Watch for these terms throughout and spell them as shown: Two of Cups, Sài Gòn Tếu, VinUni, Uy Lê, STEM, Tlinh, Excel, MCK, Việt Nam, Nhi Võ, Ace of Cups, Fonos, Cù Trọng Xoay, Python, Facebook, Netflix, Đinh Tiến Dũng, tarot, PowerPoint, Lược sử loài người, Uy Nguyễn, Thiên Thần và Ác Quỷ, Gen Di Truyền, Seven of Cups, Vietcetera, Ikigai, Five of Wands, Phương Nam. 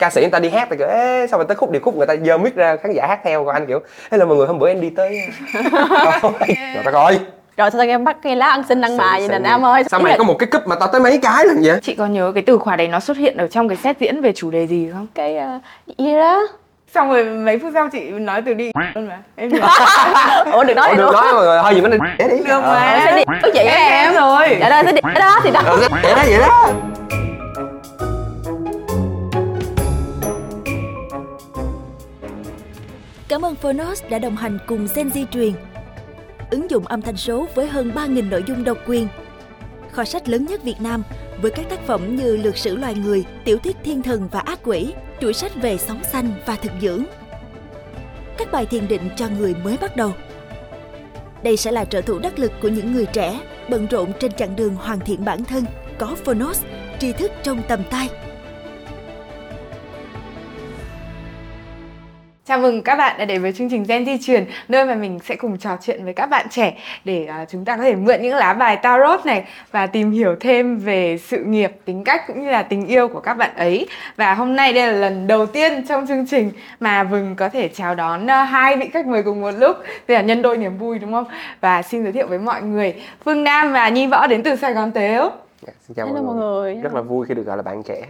ca sĩ người ta đi hát, ta kiểu ê sao mà tới khúc điệp khúc người ta giơ mic ra khán giả hát theo, còn anh kiểu thế là mọi người hôm bữa em đi tới rồi ta coi rồi sao em bắt cái lá ăn xin ăn bài vậy nè Nam ơi. Sao mày có một cái cúp mà tao tới mấy cái lần vậy? Chị có nhớ cái từ khóa đấy nó xuất hiện ở trong cái set diễn về chủ đề gì không? Cái gì đó. Xong rồi mấy phút sau chị nói từ đi luôn mà em được. Ủa được nói được nói rồi thôi gì mới đi đi được mà sẽ đi với chị em rồi dạ đây sẽ đi đó thì đó vậy đó. Cảm ơn Fonos đã đồng hành cùng Gen Di Truyền, ứng dụng âm thanh số với hơn 3.000 nội dung độc quyền, kho sách lớn nhất Việt Nam với các tác phẩm như Lược sử loài người, tiểu thuyết Thiên Thần và Ác Quỷ, chuỗi sách về sống xanh và thực dưỡng, các bài thiền định cho người mới bắt đầu. Đây sẽ là trợ thủ đắc lực của những người trẻ bận rộn trên chặng đường hoàn thiện bản thân. Có Fonos, tri thức trong tầm tay. Chào mừng các bạn đã đến với chương trình Gen Di Truyền, nơi mà mình sẽ cùng trò chuyện với các bạn trẻ để chúng ta có thể mượn những lá bài tarot này và tìm hiểu thêm về sự nghiệp, tính cách cũng như là tình yêu của các bạn ấy. Và hôm nay đây là lần đầu tiên trong chương trình mà Vừng có thể chào đón hai vị khách mời cùng một lúc. Đây là nhân đôi niềm vui đúng không? Và xin giới thiệu với mọi người Phương Nam và Nhi Võ đến từ Sài Gòn Tếu. Xin chào mọi người. Rất là vui khi được gọi là bạn trẻ.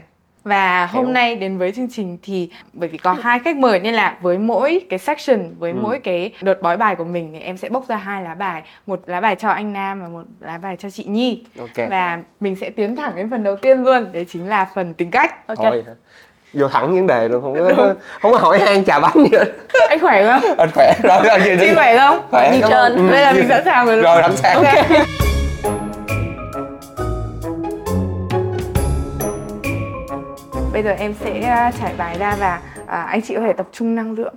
Và hôm nay đến với chương trình thì bởi vì có hai khách mời nên là với mỗi cái section, với mỗi cái đợt bói bài của mình thì em sẽ bốc ra hai lá bài, một lá bài cho anh Nam và một lá bài cho chị Nhi. Okay. Và mình sẽ tiến thẳng đến phần đầu tiên luôn, đấy chính là phần tính cách. Okay. Thôi, vô thẳng vấn đề luôn, không có hỏi han chà bánh gì hết. Anh khỏe không? Anh khỏe rồi. Chị khỏe không? Khỏe. Như trên. Đây là mình sẵn sàng rồi. Rồi sẵn sàng. Okay. Bây giờ em sẽ trải bài ra và anh chị có thể tập trung năng lượng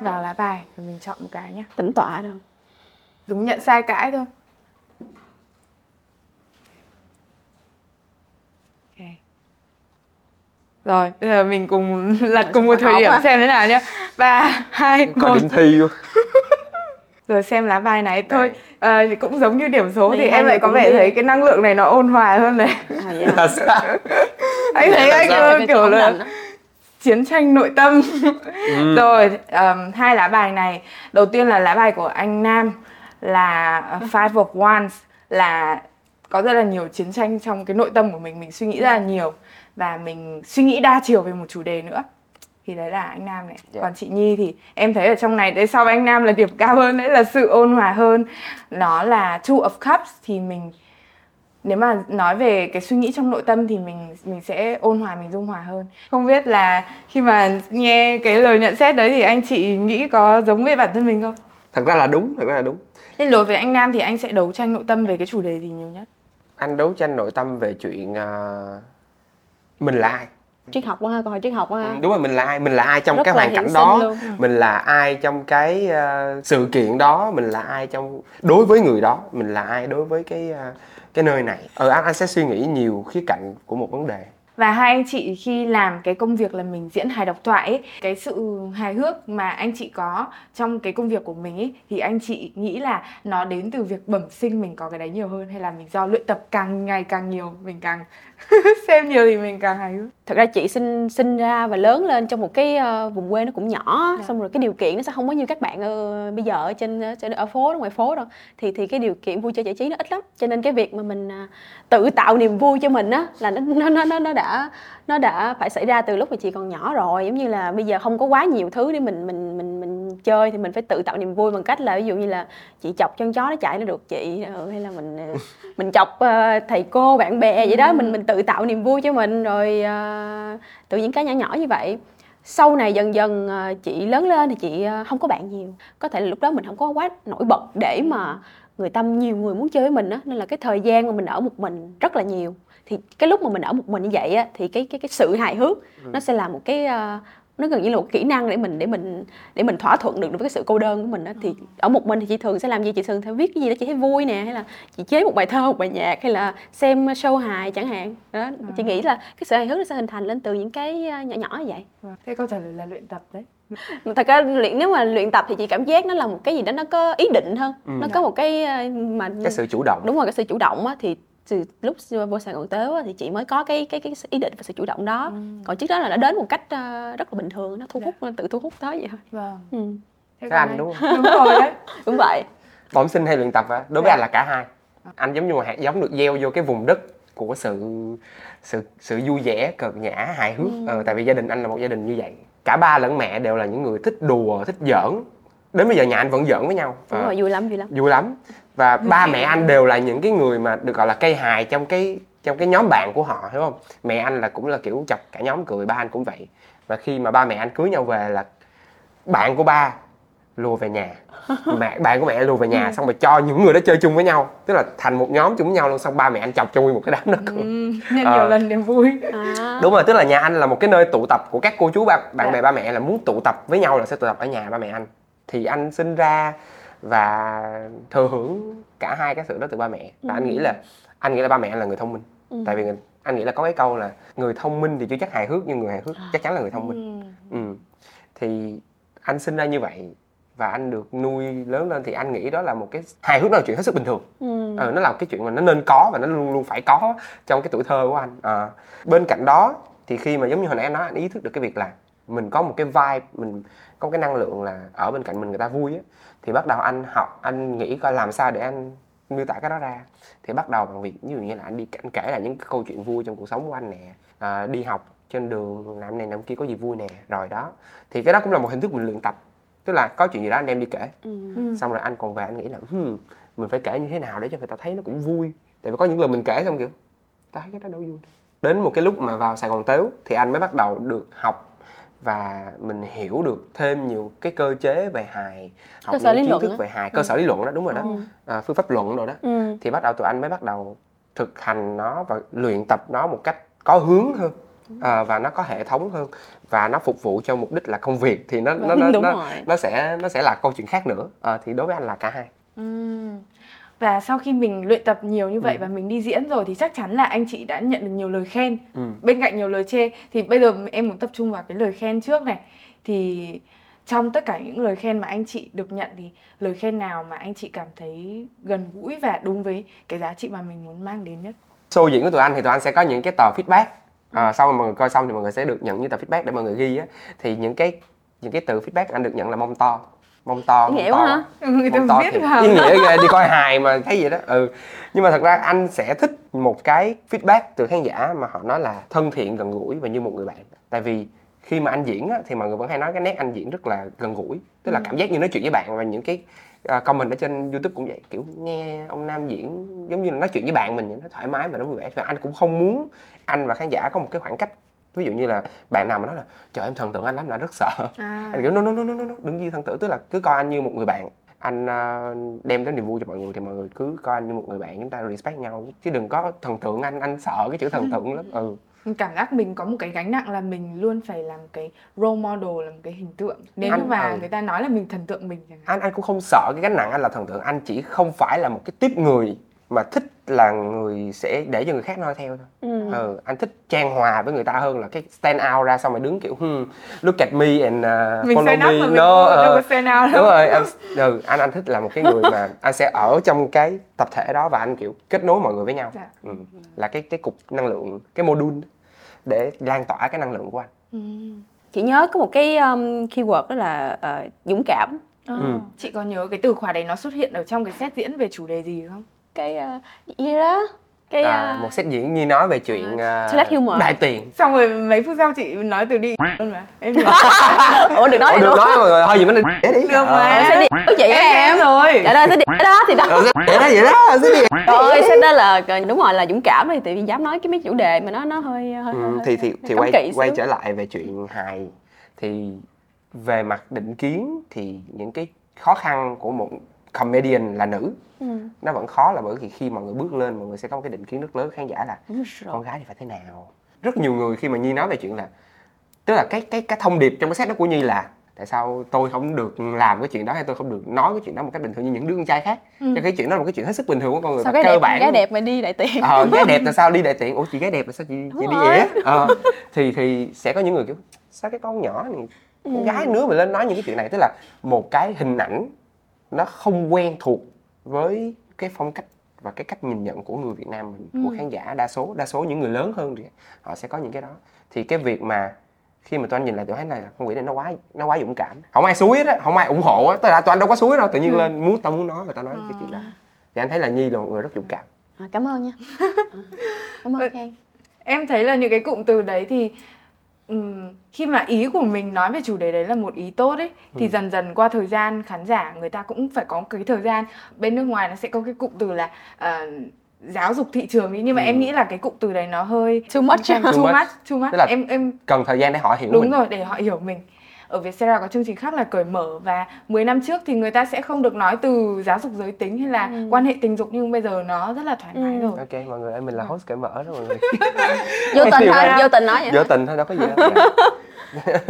vào lá bài và mình chọn một cái nhé. Tĩnh tọa thôi. Đúng nhận sai cãi thôi. Okay. Rồi, bây giờ mình cùng lật cùng một thời điểm xem thế nào nhé. 3, 2, 1. Còn điểm thi luôn. Rồi xem lá bài này thôi. Cũng giống như điểm số thì em lại có vẻ thấy cái năng lượng này nó ôn hòa hơn này. Là sao? Anh thấy anh kiểu là chiến tranh nội tâm. Rồi hai lá bài này, đầu tiên là lá bài của anh Nam là Five of Wands, là có rất là nhiều chiến tranh trong cái nội tâm của mình suy nghĩ rất là nhiều và mình suy nghĩ đa chiều về một chủ đề nữa, thì đấy là anh Nam này. Yeah. Còn chị Nhi thì em thấy ở trong này đây sau anh Nam là điểm cao hơn, đấy là sự ôn hòa hơn, nó là Two of Cups, thì mình nếu mà nói về cái suy nghĩ trong nội tâm thì mình sẽ ôn hòa, mình dung hòa hơn. Không biết là khi mà nghe cái lời nhận xét đấy thì anh chị nghĩ có giống với bản thân mình không? Thật ra là đúng. Nên đối với anh Nam thì anh sẽ đấu tranh nội tâm về cái chủ đề gì nhiều nhất? Anh đấu tranh nội tâm về chuyện mình là ai? Triết học quá ha, câu hỏi triết học quá ha. Đúng rồi, mình là ai trong cái hoàn cảnh đó luôn. Mình là ai trong cái sự kiện đó, mình là ai trong đối với người đó, mình là ai đối với cái nơi này. Anh sẽ suy nghĩ nhiều khía cạnh của một vấn đề. Và hai anh chị khi làm cái công việc là mình diễn hài độc thoại ấy, cái sự hài hước mà anh chị có trong cái công việc của mình ấy, thì anh chị nghĩ là nó đến từ việc bẩm sinh mình có cái đấy nhiều hơn hay là mình do luyện tập càng ngày càng nhiều, mình càng xem nhiều thì mình càng hài hước? Thật ra chị sinh ra và lớn lên trong một cái vùng quê nó cũng nhỏ. Được. Xong rồi cái điều kiện nó sẽ không có như các bạn bây giờ ở trên ở phố, ngoài phố đâu, thì cái điều kiện vui chơi giải trí nó ít lắm, cho nên cái việc mà mình tự tạo niềm vui cho mình á là nó đã phải xảy ra từ lúc mà chị còn nhỏ rồi. Giống như là bây giờ không có quá nhiều thứ để mình chơi thì mình phải tự tạo niềm vui bằng cách là ví dụ như là chị chọc chân chó nó chạy nó được chị, hay là mình chọc thầy cô bạn bè vậy đó, mình tự tạo niềm vui cho mình rồi tự những cái nhỏ như vậy. Sau này dần dần chị lớn lên thì chị không có bạn nhiều, có thể là lúc đó mình không có quá nổi bật để mà nhiều người muốn chơi với mình á, nên là cái thời gian mà mình ở một mình rất là nhiều. Thì cái lúc mà mình ở một mình như vậy á thì cái sự hài hước nó sẽ là một cái nó gần như là một kỹ năng để mình thỏa thuận được với cái sự cô đơn của mình á. Thì ở một mình thì chị thường sẽ làm gì? Chị thường sẽ viết cái gì đó chị thấy vui nè, hay là chị chế một bài thơ, một bài nhạc, hay là xem show hài chẳng hạn đó. Chị nghĩ là cái sự hài hước nó sẽ hình thành lên từ những cái nhỏ nhỏ như vậy. Thế câu trả lời là luyện tập đấy. Thật ra nếu mà luyện tập thì chị cảm giác nó là một cái gì đó nó có ý định hơn, nó có một cái sự chủ động. Đúng rồi, cái sự chủ động á, thì từ lúc vô Sài Gòn Tếu thì chị mới có cái ý định và sự chủ động đó. Còn trước đó là nó đến một cách rất là bình thường, nó thu hút, nó tự thu hút tới vậy thôi. Vâng. Thế anh đúng không? Đúng rồi đấy. Đúng vậy. Bẩm sinh hay luyện tập á? Đối với anh là cả hai. Anh giống như một hạt giống được gieo vô cái vùng đất của sự vui vẻ, cợt nhã, hài hước. Tại vì gia đình anh là một gia đình như vậy. Cả ba lẫn mẹ đều là những người thích đùa, thích giỡn. Đến bây giờ nhà anh vẫn giỡn với nhau. Đúng rồi, vui lắm. Và ba mẹ anh đều là những cái người mà được gọi là cây hài trong cái nhóm bạn của họ, hiểu không? Mẹ anh là cũng là kiểu chọc cả nhóm cười, ba anh cũng vậy. Và khi mà ba mẹ anh cưới nhau về là bạn của ba lùa về nhà, bạn của mẹ lùa về nhà, xong rồi cho những người đó chơi chung với nhau, tức là thành một nhóm chung với nhau luôn, xong ba mẹ anh chọc cho nguyên một cái đám đó. Nên nhiều lần niềm vui. Đúng rồi, tức là nhà anh là một cái nơi tụ tập của các cô chú bạn bè ba mẹ, là muốn tụ tập với nhau là sẽ tụ tập ở nhà ba mẹ anh. Thì anh sinh ra và thừa hưởng cả hai cái sự đó từ ba mẹ. Và anh nghĩ là ba mẹ anh là người thông minh. Tại vì anh nghĩ là có cái câu là người thông minh thì chưa chắc hài hước, nhưng người hài hước chắc chắn là người thông minh. Thì anh sinh ra như vậy và anh được nuôi lớn lên, thì anh nghĩ đó là một cái hài hước, là chuyện hết sức bình thường. Nó là một cái chuyện mà nó nên có và nó luôn luôn phải có trong cái tuổi thơ của anh. Bên cạnh đó thì khi mà giống như hồi nãy anh nói, anh ý thức được cái việc là mình có một cái vibe, mình có cái năng lượng là ở bên cạnh mình người ta vui á, thì bắt đầu anh học, anh nghĩ coi làm sao để anh miêu tả cái đó ra. Thì bắt đầu bằng việc ví dụ như là anh kể lại những cái câu chuyện vui trong cuộc sống của anh nè, đi học trên đường làm này làm kia có gì vui nè, rồi đó. Thì cái đó cũng là một hình thức mình luyện tập, tức là có chuyện gì đó anh đem đi kể, xong rồi anh còn về anh nghĩ là mình phải kể như thế nào để cho người ta thấy nó cũng vui. Tại vì có những lần mình kể xong kiểu ta thấy cái đó đâu vui. Đến một cái lúc mà vào Sài Gòn Tếu thì anh mới bắt đầu được học và mình hiểu được thêm nhiều cái cơ chế về hài, học những kiến thức về hài, cơ sở lý luận đó, đúng rồi đó, phương pháp luận rồi đó. Thì bắt đầu tụi anh mới bắt đầu thực hành nó và luyện tập nó một cách có hướng hơn, và nó có hệ thống hơn, và nó phục vụ cho mục đích là công việc, thì nó sẽ là câu chuyện khác nữa. Thì đối với anh là cả hai. Và sau khi mình luyện tập nhiều như vậy và mình đi diễn rồi thì chắc chắn là anh chị đã nhận được nhiều lời khen, bên cạnh nhiều lời chê. Thì bây giờ em muốn tập trung vào cái lời khen trước này. Thì trong tất cả những lời khen mà anh chị được nhận thì lời khen nào mà anh chị cảm thấy gần gũi và đúng với cái giá trị mà mình muốn mang đến nhất? Show diễn của tụi anh thì tụi anh sẽ có những cái tờ feedback. Sau mà mọi người coi xong thì mọi người sẽ được nhận những tờ feedback để mọi người ghi á. Thì những cái từ feedback anh được nhận là mông to. Người ta viết vào ý nghĩa ghê, đi coi hài mà thấy vậy đó. Nhưng mà thật ra anh sẽ thích một cái feedback từ khán giả mà họ nói là thân thiện, gần gũi và như một người bạn. Tại vì khi mà anh diễn á, thì mọi người vẫn hay nói cái nét anh diễn rất là gần gũi, tức là cảm giác như nói chuyện với bạn. Và những cái comment ở trên YouTube cũng vậy, kiểu nghe ông Nam diễn giống như là nói chuyện với bạn mình, nó thoải mái và nó vui vẻ. Và anh cũng không muốn anh và khán giả có một cái khoảng cách. Ví dụ như là bạn nào mà nói là trời em thần tượng anh lắm là rất sợ, anh kiểu no, đừng gì thần tượng, tức là cứ coi anh như một người bạn. Anh đem đến niềm vui cho mọi người thì mọi người cứ coi anh như một người bạn, chúng ta respect nhau, chứ đừng có thần tượng anh sợ cái chữ thần tượng lắm. Cảm giác mình có một cái gánh nặng là mình luôn phải làm cái role model, làm cái hình tượng. Nếu như mà người ta nói là mình thần tượng mình chẳng hạn. Anh cũng không sợ cái gánh nặng anh là thần tượng, anh chỉ không phải là một cái tiếp người mà thích là người sẽ để cho người khác noi theo thôi. Anh thích trang hòa với người ta hơn là cái stand out ra xong rồi đứng kiểu look at me and follow me. Mình stand out. Đúng rồi. Anh thích là một cái người mà anh sẽ ở trong cái tập thể đó và anh kiểu kết nối mọi người với nhau. Là cái cục năng lượng, cái module để lan tỏa cái năng lượng của anh. Chị nhớ có một cái keyword đó là dũng cảm. Chị có nhớ cái từ khóa đấy nó xuất hiện ở trong cái set diễn về chủ đề gì không? Một set diễn như nói về chuyện đại tiền, xong rồi mấy phút sau chị nói từ đi luôn mà em được nói rồi thôi gì mới đi được mà sẽ đi chị em rồi trả lời sẽ đi đó thì đó vậy đó sẽ đi rồi sẽ đó là đúng rồi, là dũng cảm. Thì tự nhiên dám nói cái mấy chủ đề mà nó hơi thì quay trở lại về chuyện hài, thì về mặt định kiến thì những cái khó khăn của một comedian là nữ, nó vẫn khó là bởi vì khi mọi người bước lên, mọi người sẽ có một cái định kiến rất lớn khán giả là con gái thì phải thế nào. Rất nhiều người khi mà Nhi nói về chuyện là, tức là cái thông điệp trong cái set đó của Nhi là tại sao tôi không được làm cái chuyện đó, hay tôi không được nói cái chuyện đó một cách bình thường như những đứa con trai khác. Cho cái chuyện đó là một cái chuyện hết sức bình thường của con người sao, cơ bản. Gái đẹp mà đi đại tiện. Gái đẹp là sao đi đại tiện? Ủa chị gái đẹp là sao chị đi ỉa? Thì sẽ có những người kiểu sao cái con nhỏ này, con gái nữa mà lên nói những cái chuyện này, tức là một cái hình ảnh nó không quen thuộc với cái phong cách và cái cách nhìn nhận của người Việt Nam mình, của khán giả đa số những người lớn hơn thì họ sẽ có những cái đó. Thì cái việc mà khi mà tụi anh nhìn lại tụi anh thấy là con quỷ này nó quá dũng cảm, không ai xúi đó, không ai ủng hộ á, tụi anh đâu có xúi đâu, tự nhiên lên muốn tao muốn nói là tao nói cái chuyện đó. Thì anh thấy là Nhi là một người rất dũng cảm. Cảm ơn nha. Cảm ơn Khang. Em thấy là những cái cụm từ đấy thì khi mà ý của mình nói về chủ đề đấy là một ý tốt ấy, thì dần dần qua thời gian khán giả người ta cũng phải có cái thời gian. Bên nước ngoài nó sẽ có cái cụm từ là giáo dục thị trường ấy, nhưng mà em nghĩ là cái cụm từ đấy nó hơi too much. Tức là em cần thời gian để họ hiểu đúng rồi, để họ hiểu mình. Ở Vietcetera có chương trình khác là cởi mở, và 10 năm trước thì người ta sẽ không được nói từ giáo dục giới tính hay là quan hệ tình dục, nhưng bây giờ nó rất là thoải mái rồi. Ok mọi người ơi, mình là host cởi mở đó mọi người. Vô tình thôi, vô tình thôi, đâu có gì đâu.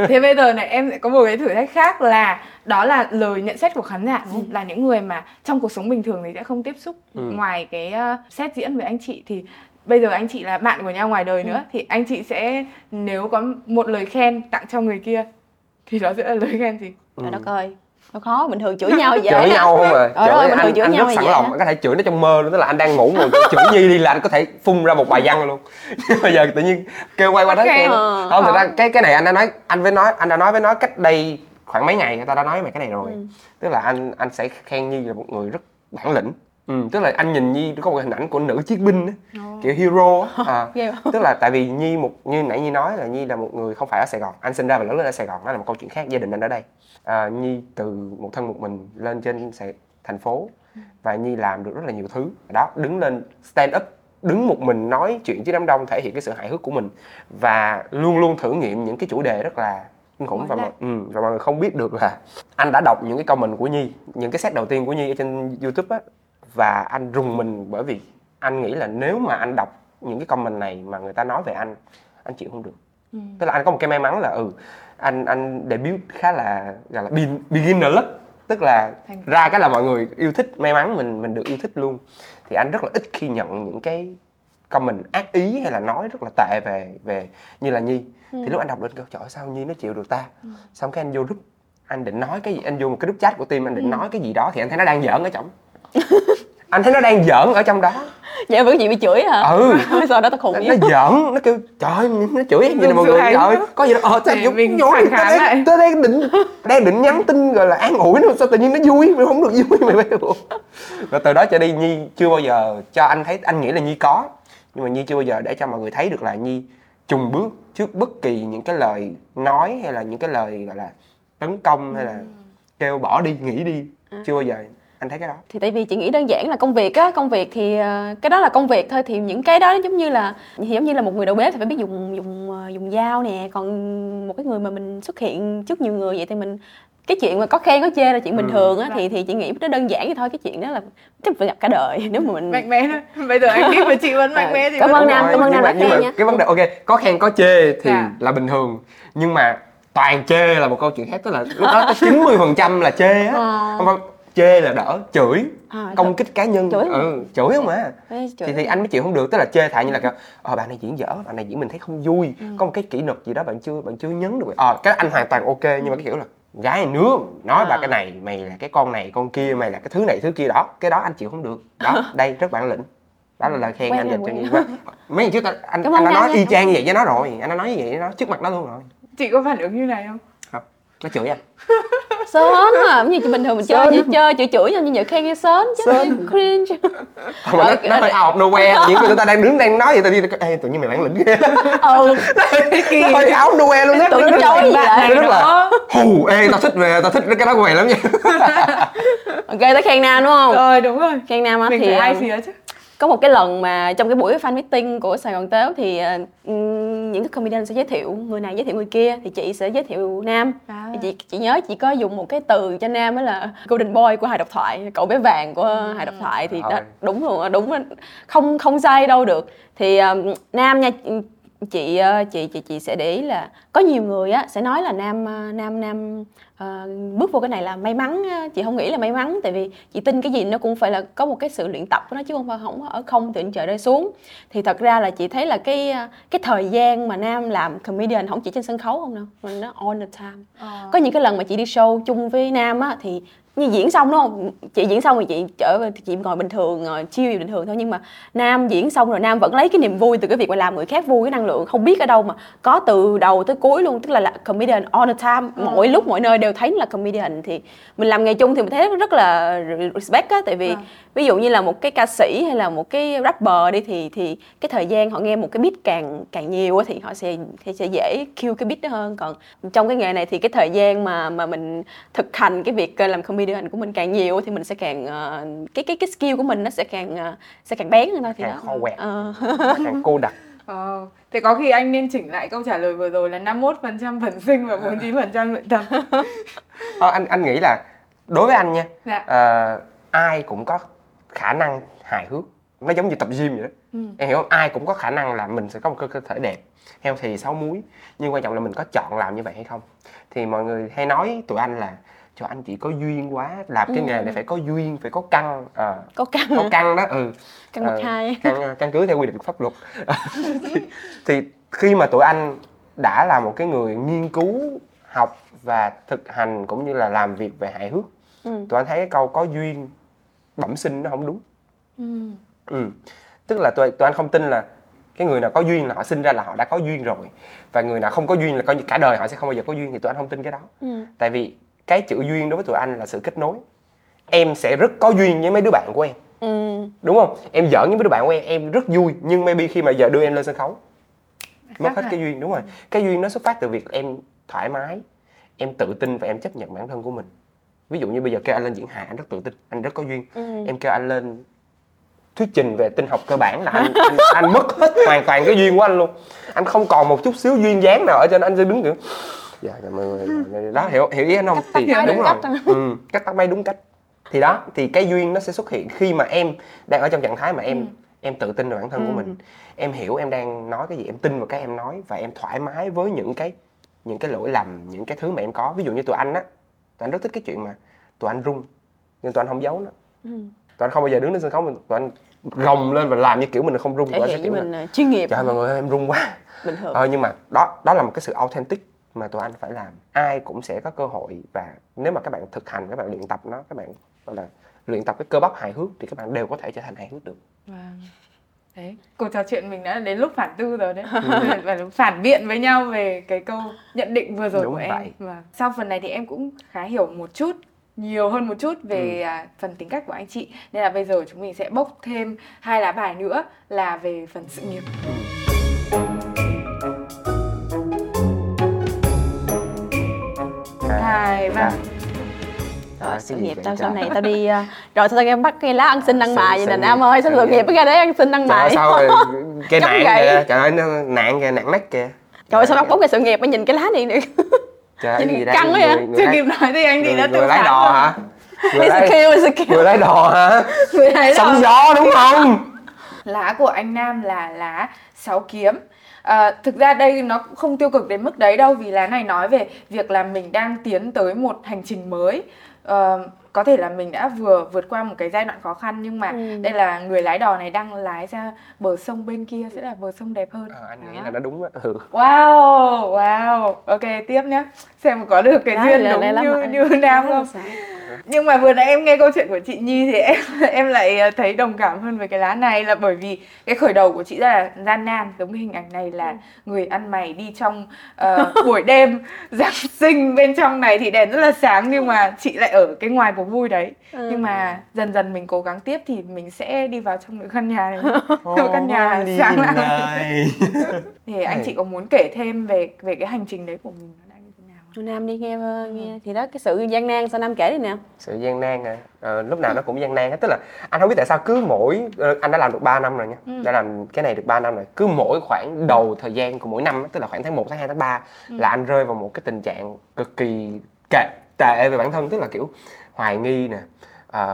Thế bây giờ này em sẽ có một cái thử thách khác là đó là lời nhận xét của khán giả, là những người mà trong cuộc sống bình thường thì sẽ không tiếp xúc ngoài cái xét diễn với anh chị, thì bây giờ anh chị là bạn của nhau ngoài đời nữa, thì anh chị sẽ nếu có một lời khen tặng cho người kia thì đó sẽ là lời khen gì? Trời đất ơi, nó khó, bình thường chửi nhau dễ. Chửi nhau không à? Trời ơi, anh rất sẵn lòng, có thể chửi nó trong mơ luôn. Tức là anh đang ngủ rồi, chửi Nhi đi là anh có thể phun ra một bài văn luôn. Nhưng bây giờ tự nhiên kêu quay qua đấy. Okay. Không, thật ra cái này anh đã nói, anh đã nói với nó cách đây khoảng mấy ngày, người ta đã nói về cái này rồi. Tức là anh sẽ khen Nhi là một người rất bản lĩnh. Tức là anh nhìn Nhi có một hình ảnh của nữ chiến binh á, kiểu hero á. Tức là tại vì Nhi như nãy Nhi nói là Nhi là một người không phải ở Sài Gòn, anh sinh ra và lớn lên ở Sài Gòn, đó là một câu chuyện khác, gia đình anh ở đây. Nhi từ một thân một mình lên trên thành phố và Nhi làm được rất là nhiều thứ. Đó, đứng lên stand up, đứng một mình nói chuyện với đám đông, thể hiện cái sự hài hước của mình và luôn luôn thử nghiệm những cái chủ đề rất là kinh khủng. Và mọi người không biết được là anh đã đọc những cái comment của Nhi, những cái set đầu tiên của Nhi ở trên YouTube á. Và anh rùng mình bởi vì anh nghĩ là nếu mà anh đọc những cái comment này mà người ta nói về anh chịu không được. Tức là anh có một cái may mắn là anh debut khá là gọi là beginner level, tức là ra cái là mọi người yêu thích, may mắn mình được yêu thích luôn. Thì anh rất là ít khi nhận những cái comment ác ý hay là nói rất là tệ về như là Nhi. Thì lúc anh đọc lên câu trời sao Nhi nó chịu được ta. Xong cái anh vô group, anh định nói cái gì, anh vô một cái group chat của team, anh định nói cái gì đó thì anh thấy nó đang giỡn ở trong. Anh thấy nó đang giỡn ở trong đó. Vậy vẫn gì bị chửi hả? Sau đó tao khùng nó giỡn, nó kêu trời ơi, nó chửi như là mọi người trời có gì đâu. Tao đang định nhắn tin rồi là an ủi nó, sao tự nhiên nó vui, mình không được vui mày bây. Rồi từ đó trở đi Nhi chưa bao giờ cho anh thấy, anh nghĩ là Nhi có, nhưng mà Nhi chưa bao giờ để cho mọi người thấy được là Nhi chùng bước trước bất kỳ những cái lời nói hay là những cái lời gọi là tấn công hay là kêu bỏ đi, nghỉ đi, chưa bao giờ. Anh thấy cái đó thì tại vì chị nghĩ đơn giản là công việc thì cái đó là công việc thôi, thì những cái đó giống như là một người đầu bếp thì phải biết dùng dao nè, còn một cái người mà mình xuất hiện trước nhiều người vậy thì mình cái chuyện mà có khen có chê là chuyện bình thường á, thì chị nghĩ nó đơn giản vậy thôi, cái chuyện đó là chắc phải gặp cả đời nếu mà mình mạnh mẽ thôi. Bây giờ anh biết mà chị vẫn mạnh mẽ thì cảm ơn Nam đã khen nha. Cái vấn đề ok, có khen có chê thì là bình thường, nhưng mà toàn chê là một câu chuyện khác, tức là lúc đó 90% là chê á. Chê là đỡ, chửi, công kích cá nhân, chửi không à. Thì anh mới chịu không được, tức là chê thà như là bạn này diễn dở, bạn này diễn mình thấy không vui, có một cái kỹ thuật gì đó bạn chưa nhấn được. Cái anh hoàn toàn ok, nhưng mà cái kiểu là gái này nướng, nói bà cái này, mày là cái con này, con kia, mày là cái thứ này, thứ kia đó, cái đó anh chịu không được. Đó, đây rất bản lĩnh. Đó là lời khen anh dành cho Nhi. Mấy ngày trước anh đã nói y chang như vậy với nó rồi, anh đã nói như vậy với nó trước mặt nó luôn rồi. Chị có phản ứng như này không? Nó chửi anh sớn à, như bình thường mình chơi chửi nhau, như vậy khen nghe sớn chứ cringe. Nó hơi out of nowhere, những người ta đang nói vậy tao đi ê tự nhiên mày bản lĩnh ghê. Nó hơi out of nowhere luôn á, tụi nó chối vậy rất là hù. Ê tao thích cái đó của mày lắm nha. Ok, tao khen Nam đúng không? Rồi đúng rồi, khen Nam á. Thì ai xỉa chứ? Có một cái lần mà trong cái buổi fan meeting của Sài Gòn Tếu thì những cái comedian sẽ giới thiệu người này, giới thiệu người kia, thì chị sẽ giới thiệu Nam. Chị nhớ chị có dùng một cái từ cho Nam đó là Golden Boy của Hài Độc Thoại, cậu bé vàng của Hài Độc Thoại, thì đó, đúng luôn, đúng, không sai đâu được. Thì Nam nha, chị sẽ để ý là có nhiều người á sẽ nói là Nam bước vô cái này là may mắn. Chị không nghĩ là may mắn, tại vì chị tin cái gì nó cũng phải là có một cái sự luyện tập của nó, chứ không ở không thì trời rơi xuống. Thì thật ra là chị thấy là cái thời gian mà Nam làm comedian không chỉ trên sân khấu không đâu, mà nó all the time. Có những cái lần mà chị đi show chung với Nam á thì như diễn xong đúng không, chị diễn xong rồi chị trở về, chị ngồi bình thường, ngồi chill bình thường thôi, nhưng mà Nam diễn xong rồi Nam vẫn lấy cái niềm vui từ cái việc mà làm người khác vui, cái năng lượng không biết ở đâu mà có từ đầu tới cuối luôn, tức là comedian all the time, mọi lúc mọi nơi đều thấy là comedian. Thì mình làm nghề chung thì mình thấy rất là respect á, tại vì ví dụ như là một cái ca sĩ hay là một cái rapper đi thì cái thời gian họ nghe một cái beat càng nhiều á thì họ sẽ dễ kill cái beat đó hơn. Còn trong cái nghề này thì cái thời gian mà mình thực hành cái việc làm comedian của mình càng nhiều thì mình sẽ càng cái skill của mình nó sẽ càng bén hơn thôi, thì càng khó quẹt, càng cô đặc. Thế có khi anh nên chỉnh lại câu trả lời vừa rồi là 51% bẩm sinh và 49% luyện tập. Anh nghĩ là đối với anh nha, ai cũng có khả năng hài hước, nó giống như tập gym vậy đó. Em hiểu không? Ai cũng có khả năng là mình sẽ có một cơ thể đẹp, healthy, sáu múi, nhưng quan trọng là mình có chọn làm như vậy hay không. Thì mọi người hay nói tụi anh là cho anh chỉ có duyên quá, làm cái nghề này phải có duyên, phải có căn, có căn đó, căn 1, 2, căn cứ theo quy định của pháp luật. thì khi mà tụi anh đã là một cái người nghiên cứu, học và thực hành cũng như là làm việc về hài hước, tụi anh thấy cái câu có duyên bẩm sinh nó không đúng. Tức là tụi anh không tin là cái người nào có duyên là họ sinh ra là họ đã có duyên rồi, và người nào không có duyên là coi như cả đời họ sẽ không bao giờ có duyên, thì tụi anh không tin cái đó. Tại vì cái chữ duyên đối với tụi anh là sự kết nối. Em sẽ rất có duyên với mấy đứa bạn của em, đúng không? Em giỡn với mấy đứa bạn của em rất vui, nhưng maybe khi mà giờ đưa em lên sân khấu mất hết cái duyên, đúng rồi. Cái duyên nó xuất phát từ việc em thoải mái, em tự tin và em chấp nhận bản thân của mình. Ví dụ như bây giờ kêu anh lên diễn hài, anh rất tự tin, anh rất có duyên. Em kêu anh lên thuyết trình về tinh học cơ bản là anh mất hết hoàn toàn cái duyên của anh luôn. Anh không còn một chút xíu duyên dáng nào ở trên, anh sẽ đứng kiểu dạ đó, hiểu ý anh không? Thì đúng rồi, cách tắt máy đúng cách. Thì đó, thì cái duyên nó sẽ xuất hiện khi mà em đang ở trong trạng thái mà em tự tin về bản thân của mình, em hiểu em đang nói cái gì, em tin vào cái em nói, và em thoải mái với những cái lỗi lầm, những cái thứ mà em có. Ví dụ như tụi anh á, tụi anh rất thích cái chuyện mà tụi anh rung nhưng tụi anh không giấu nó. Tụi anh không bao giờ đứng lên sân khấu mình tụi anh gồng lên và làm như kiểu mình không rung. Tụi anh sẽ kiểu mình chuyên nghiệp, trời mọi người em rung quá bình thường. Nhưng mà đó là một cái sự authentic mà tụi anh phải làm. Ai cũng sẽ có cơ hội, và nếu mà các bạn thực hành, các bạn luyện tập nó, các bạn gọi là luyện tập cái cơ bắp hài hước thì các bạn đều có thể trở thành hài hước được. Đấy, cuộc trò chuyện mình đã đến lúc phản tư rồi đấy, phản biện với nhau về cái câu nhận định vừa rồi. Đúng của vậy. Em và sau phần này thì em cũng khá hiểu một chút, nhiều hơn một chút về phần tính cách của anh chị, nên là bây giờ chúng mình sẽ bốc thêm 2 lá bài nữa là về phần sự nghiệp. Rồi, sự nghiệp tao sau này tao đi rồi tao em bắt cái lá ăn xin đăng bài vậy nè Nam ơi, sao sự nghiệp cái ra đấy ăn xin đăng bài. Sao cái nạn kìa, trời ơi nó nạn kìa, nạn nách kìa. Trời ơi sao bắt bóng cái sự nghiệp, mới nhìn cái lá này nữa. Trời ơi gì đấy. Căng quá vậy. Chưa kịp nói thì anh thì đã tự lái đò hả? Người lái đò hả? Sóng gió đúng không? Lá của anh Nam là lá 6 kiếm. Thực ra đây nó cũng không tiêu cực đến mức đấy đâu, vì lá này nói về việc là mình đang tiến tới một hành trình mới. Có thể là mình đã vừa vượt qua một cái giai đoạn khó khăn, nhưng mà đây là người lái đò này đang lái ra bờ sông bên kia sẽ là bờ sông đẹp hơn. Anh nghĩ là nó đúng đó. Wow, ok tiếp nhé, xem có được cái duyên đúng như Nam không. Nhưng mà vừa nãy em nghe câu chuyện của chị Nhi thì em lại thấy đồng cảm hơn với cái lá này, là bởi vì cái khởi đầu của chị là gian nan, giống cái hình ảnh này là người ăn mày đi trong buổi đêm Giáng sinh, bên trong này thì đèn rất là sáng nhưng mà chị lại ở cái ngoài của vui đấy. Nhưng mà dần dần mình cố gắng tiếp thì mình sẽ đi vào trong những căn nhà này, căn nhà sáng lạng. Thì anh chị có muốn kể thêm về cái hành trình đấy của mình? Nam đi nghe thì đó, cái sự gian nan sao Nam kể đi nào. Sự gian nan à? Lúc nào nó cũng gian nan hết, tức là anh không biết tại sao cứ mỗi anh đã làm được 3 năm rồi nha, đã làm cái này được 3 năm rồi, cứ mỗi khoảng đầu thời gian của mỗi năm, tức là khoảng tháng 1, tháng 2, tháng 3 là anh rơi vào một cái tình trạng cực kỳ tệ về bản thân, tức là kiểu hoài nghi nè,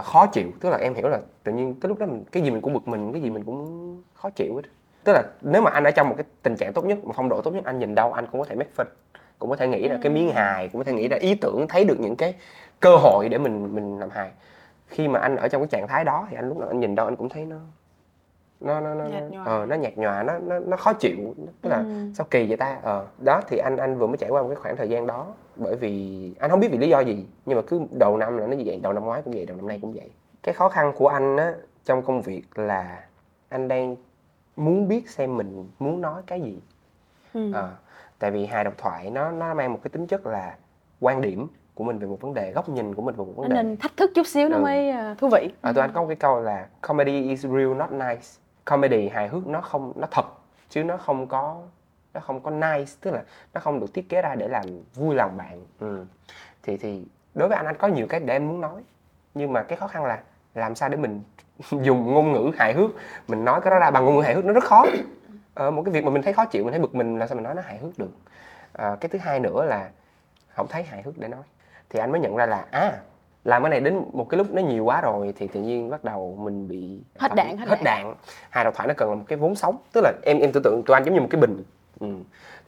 khó chịu, tức là em hiểu là tự nhiên cái lúc đó cái gì mình cũng bực mình, cái gì mình cũng khó chịu hết. Tức là nếu mà anh ở trong một cái tình trạng tốt nhất, một phong độ tốt nhất, anh nhìn đâu anh cũng có thể make fun, cũng có thể nghĩ ra cái miếng hài, cũng có thể nghĩ ra ý tưởng, thấy được những cái cơ hội để mình làm hài. Khi mà anh ở trong cái trạng thái đó thì anh lúc nào anh nhìn đâu anh cũng thấy nó nó nhạt nhòa, nó khó chịu, tức là sao kỳ vậy ta. Đó thì anh vừa mới trải qua một cái khoảng thời gian đó, bởi vì anh không biết vì lý do gì nhưng mà cứ đầu năm là nó như vậy, đầu năm ngoái cũng vậy, đầu năm nay cũng vậy. Cái khó khăn của anh á trong công việc là anh đang muốn biết xem mình muốn nói cái gì. Tại vì hài độc thoại nó mang một cái tính chất là quan điểm của mình về một vấn đề, góc nhìn của mình về một vấn đề, nên thách thức chút xíu nó mới thú vị. Tụi anh có một cái câu là comedy is real not nice. Comedy hài hước nó thật chứ nó không có nice, tức là nó không được thiết kế ra để làm vui lòng bạn. Thì đối với anh có nhiều cái để anh muốn nói, nhưng mà cái khó khăn là làm sao để mình dùng ngôn ngữ hài hước, mình nói cái đó ra bằng ngôn ngữ hài hước, nó rất khó. Một cái việc mà mình thấy khó chịu, mình thấy bực mình, làm sao mình nói nó hài hước được. Cái thứ hai nữa là không thấy hài hước để nói. Thì anh mới nhận ra là làm cái này đến một cái lúc nó nhiều quá rồi thì tự nhiên bắt đầu mình bị hết đạn. Hài độc thoại nó cần là một cái vốn sống, tức là em tưởng tượng tụi anh giống như một cái bình.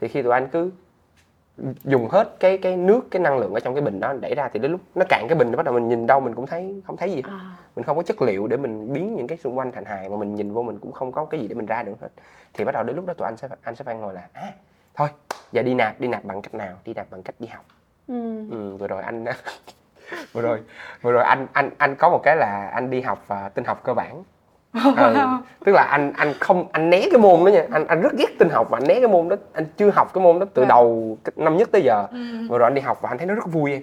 Thì khi tụi anh cứ dùng hết cái nước, cái năng lượng ở trong cái bình đó đẩy ra thì đến lúc nó cạn cái bình thì bắt đầu mình nhìn đâu mình cũng thấy không thấy gì hết. Mình không có chất liệu để mình biến những cái xung quanh thành hài, mà mình nhìn vô mình cũng không có cái gì để mình ra được hết. Thì bắt đầu đến lúc đó tụi anh sẽ phản hồi là thôi giờ đi nạp bằng cách nào, đi nạp bằng cách đi học. Vừa rồi anh có một cái là anh đi học tin học cơ bản. Tức là anh né cái môn đó nha, anh rất ghét tin học và anh né cái môn đó, anh chưa học cái môn đó từ đầu năm nhất tới giờ. Vừa rồi anh đi học và anh thấy nó rất vui em.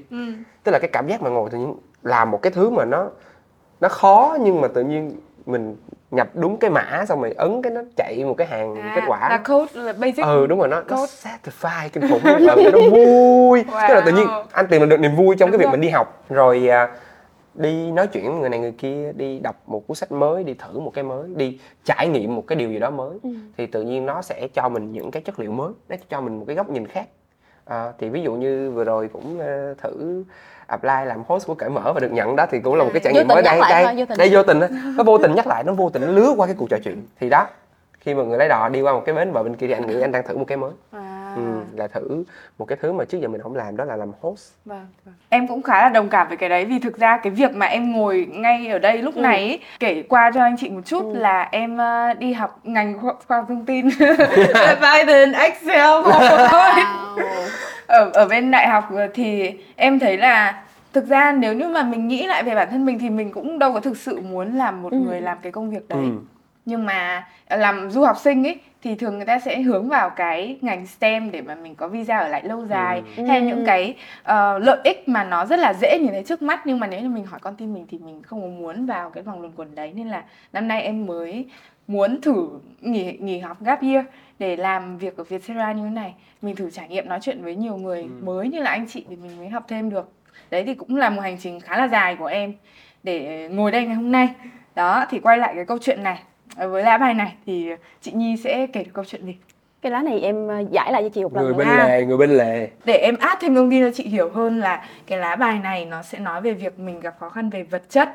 Tức là cái cảm giác mà ngồi tự nhiên làm một cái thứ mà nó khó nhưng mà tự nhiên mình nhập đúng cái mã xong rồi ấn cái nó chạy một cái hàng kết quả là code, là basic. Đúng rồi, nó satisfy kinh khủng, nó vui. Tức là tự nhiên anh tìm được niềm vui trong cái việc mình đi học, rồi đi nói chuyện với người này người kia, đi đọc một cuốn sách mới, đi thử một cái mới, đi trải nghiệm một cái điều gì đó mới. Thì tự nhiên nó sẽ cho mình những cái chất liệu mới, nó cho mình một cái góc nhìn khác. Thì ví dụ như vừa rồi cũng thử apply làm host của Cởi Mở và được nhận đó, thì cũng là một cái trải nghiệm mới. Đây vô tình nó vô tình nhắc lại, nó vô tình lướt qua cái cuộc trò chuyện. Thì đó, khi mà người lái đò đi qua một cái bến bờ bên kia thì anh nghĩ anh đang thử một cái mới. Là thử một cái thứ mà trước giờ mình không làm, đó là làm host. Vâng. Em cũng khá là đồng cảm với cái đấy, vì thực ra cái việc mà em ngồi ngay ở đây lúc này ấy, kể qua cho anh chị một chút là em đi học ngành khoa học thông tin Python, Excel, PowerPoint ở bên đại học. Thì em thấy là thực ra nếu như mà mình nghĩ lại về bản thân mình thì mình cũng đâu có thực sự muốn làm một người làm cái công việc đấy. Nhưng mà làm du học sinh ấy thì thường người ta sẽ hướng vào cái ngành STEM để mà mình có visa ở lại lâu dài, hay những cái lợi ích mà nó rất là dễ nhìn thấy trước mắt. Nhưng mà nếu như mình hỏi con tim mình thì mình không có muốn vào cái vòng luẩn quẩn đấy, nên là năm nay em mới muốn thử nghỉ học gap year để làm việc ở Vietcetera như thế này. Mình thử trải nghiệm nói chuyện với nhiều người mới như là anh chị thì mình mới học thêm được. Đấy thì cũng là một hành trình khá là dài của em để ngồi đây ngày hôm nay. Đó thì quay lại cái câu chuyện này. Với lá bài này thì chị Nhi sẽ kể được câu chuyện gì? Cái lá này em giải lại cho chị một lần nữa ha. Người bên lề. Để em add thêm thông tin cho chị hiểu hơn là cái lá bài này nó sẽ nói về việc mình gặp khó khăn về vật chất.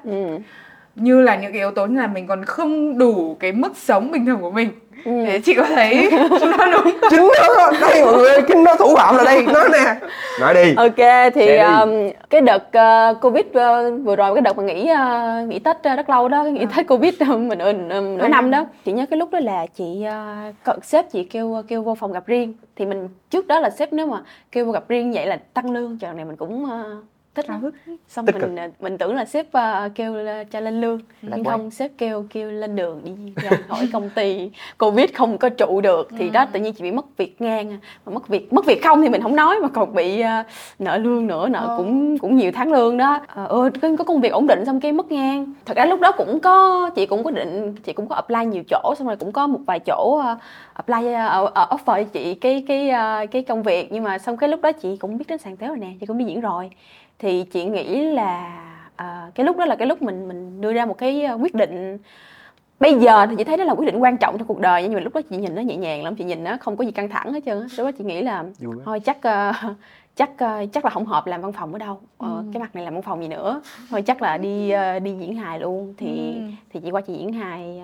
Như là những cái yếu tố như là mình còn không đủ cái mức sống bình thường của mình. Thế chị có thấy nó đúng không? Chính nó đây mọi người, chính nó thủ phạm là đây, nó nè. Nói đi. Ok thì cái đợt Covid vừa rồi, cái đợt mà nghỉ Tết rất lâu đó, nghỉ Tết Covid mình nửa năm đó. Chị nhớ cái lúc đó là chị sếp chị kêu vô phòng gặp riêng. Thì mình trước đó là sếp nếu mà kêu vô gặp riêng vậy là tăng lương, trời này mình cũng thích lắm. Xong mình tưởng là sếp kêu cho lên lương, nhưng không, sếp kêu lên đường đi ra khỏi công ty, Covid không có trụ được. Thì đó tự nhiên chị bị mất việc ngang, mà mất việc không thì mình không nói, mà còn bị nợ lương nữa, nợ cũng nhiều tháng lương đó. Có công việc ổn định xong cái mất ngang. Thật ra lúc đó cũng có chị cũng có apply nhiều chỗ, xong rồi cũng có một vài chỗ offer chị cái công việc, nhưng mà xong cái lúc đó chị cũng biết đến Sàn Tếu rồi nè, chị cũng đi diễn rồi. Thì chị nghĩ là cái lúc đó là cái lúc mình đưa ra một cái quyết định. Bây giờ thì chị thấy đó là quyết định quan trọng trong cuộc đời, nhưng mà lúc đó chị nhìn nó nhẹ nhàng lắm, chị nhìn nó không có gì căng thẳng hết trơn á. Lúc đó chị nghĩ là thôi chắc là không hợp làm văn phòng ở đâu, cái mặt này làm văn phòng gì nữa, thôi chắc là đi diễn hài luôn. Thì chị qua chị diễn hài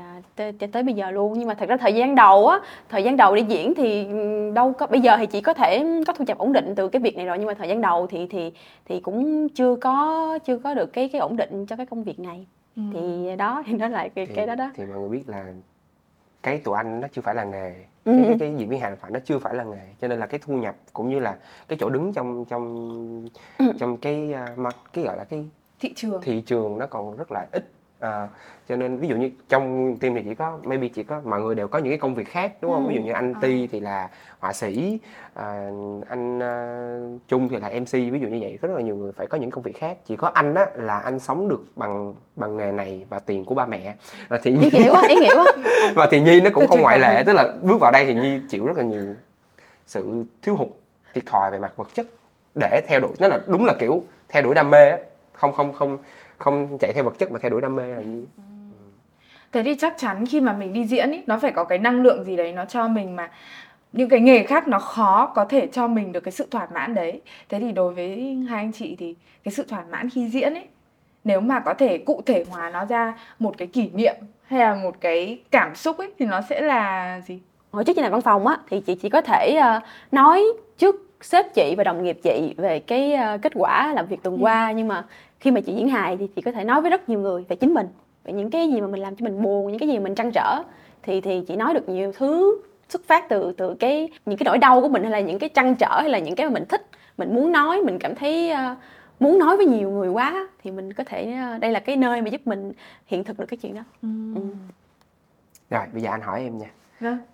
tới bây giờ luôn. Nhưng mà thật ra thời gian đầu đi diễn thì đâu có, bây giờ thì chị có thể có thu nhập ổn định từ cái việc này rồi, nhưng mà thời gian đầu thì cũng chưa có được cái ổn định cho cái công việc này. Thì đó, thì nó lại cái đó. Thì mọi người biết là cái tụi anh nó chưa phải là nghề, cái diễn viên Hàn phải nó chưa phải là nghề, cho nên là cái thu nhập cũng như là cái chỗ đứng trong trong cái gọi là cái thị trường nó còn rất là ít. Cho nên ví dụ như trong team này chỉ có maybe chỉ có mọi người đều có những cái công việc khác, đúng không? Ví dụ như anh Ti thì là họa sĩ, anh Trung thì là MC, ví dụ như vậy. Rất là nhiều người phải có những công việc khác, chỉ có anh á là anh sống được bằng nghề này và tiền của ba mẹ. Và thì Nhi... ý nghĩa quá. Và thì Nhi nó cũng không ngoại lệ, tức là bước vào đây thì Nhi chịu rất là nhiều sự thiếu hụt, thiệt thòi về mặt vật chất để theo đuổi, nó là đúng là kiểu theo đuổi đam mê á, không chạy theo vật chất mà theo đuổi đam mê là gì. Thế thì chắc chắn khi mà mình đi diễn ý, nó phải có cái năng lượng gì đấy nó cho mình, mà những cái nghề khác nó khó có thể cho mình được cái sự thỏa mãn đấy. Thế thì đối với hai anh chị thì cái sự thỏa mãn khi diễn ấy, nếu mà có thể cụ thể hóa nó ra một cái kỷ niệm hay là một cái cảm xúc ấy thì nó sẽ là gì? Hồi trước chị làm văn phòng á thì chị chỉ có thể nói trước sếp chị và đồng nghiệp chị về cái kết quả làm việc tuần qua, nhưng mà khi mà chị diễn hài thì chị có thể nói với rất nhiều người về chính mình, về những cái gì mà mình làm cho mình buồn, những cái gì mình trăn trở, thì chị nói được nhiều thứ xuất phát từ cái những cái nỗi đau của mình, hay là những cái trăn trở, hay là những cái mà mình thích, mình muốn nói, mình cảm thấy muốn nói với nhiều người quá, thì mình có thể đây là cái nơi mà giúp mình hiện thực được cái chuyện đó. Rồi bây giờ anh hỏi em nha.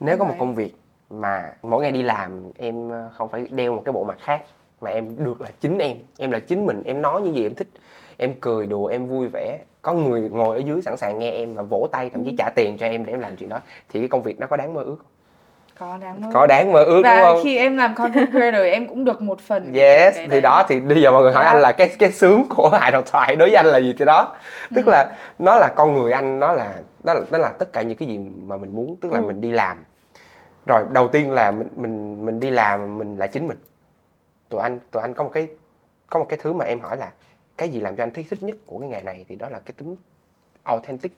Nếu có một công việc mà mỗi ngày đi làm em không phải đeo một cái bộ mặt khác, mà em được là chính em là chính mình, em nói những gì em thích, em cười đùa, em vui vẻ, có người ngồi ở dưới sẵn sàng nghe em và vỗ tay, thậm chí trả tiền cho em để em làm chuyện đó, thì cái công việc nó có đáng mơ ước không? Có đáng mơ ước và đúng không? Và khi em làm content creator em cũng được một phần. Yes, thì đấy. Đó thì bây giờ mọi người hỏi anh là cái sướng của hài độc thoại đối với anh là gì thì đó. Tức là nó là con người anh, nó là tất cả những cái gì mà mình muốn, tức là mình đi làm. Rồi đầu tiên là mình đi làm mình là chính mình. Tụi anh có một cái thứ mà em hỏi là cái gì làm cho anh thích nhất của cái nghề này, thì đó là cái tính authentic,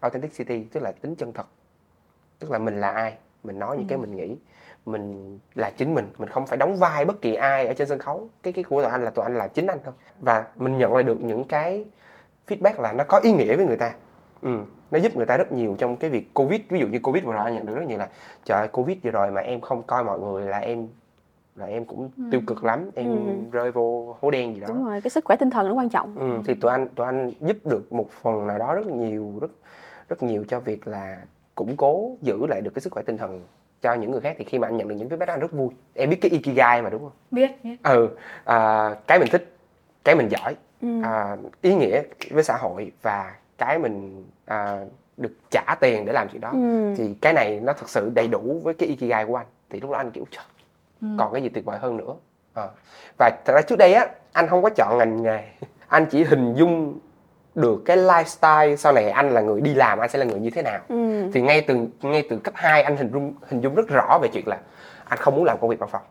authenticity, tức là tính chân thật, tức là mình là ai, mình nói những cái mình nghĩ, mình là chính mình không phải đóng vai bất kỳ ai ở trên sân khấu. Cái của tụi anh là tụi anh là chính anh không, và mình nhận lại được những cái feedback là nó có ý nghĩa với người ta. Nó giúp người ta rất nhiều trong cái việc Covid, ví dụ như Covid vừa rồi nhận được rất nhiều là trời ơi, Covid vừa rồi mà em không coi mọi người là em cũng tiêu cực lắm, em rơi vô hố đen gì đó. Đúng rồi, cái sức khỏe tinh thần nó quan trọng. Thì tụi anh giúp được một phần nào đó rất nhiều cho việc là củng cố giữ lại được cái sức khỏe tinh thần cho những người khác. Thì khi mà anh nhận được những feedback đó anh rất vui. Em biết cái Ikigai mà đúng không? Biết. Cái mình thích, cái mình giỏi, ý nghĩa với xã hội, và cái mình được trả tiền để làm chuyện đó, thì cái này nó thật sự đầy đủ với cái Ikigai của anh. Thì lúc đó anh kiểu trời, còn cái gì tuyệt vời hơn nữa. Và thật ra trước đây á, anh không có chọn ngành nghề, anh chỉ hình dung được cái lifestyle sau này anh là người đi làm anh sẽ là người như thế nào. Thì ngay từ cấp 2 anh hình dung rất rõ về chuyện là anh không muốn làm công việc văn phòng,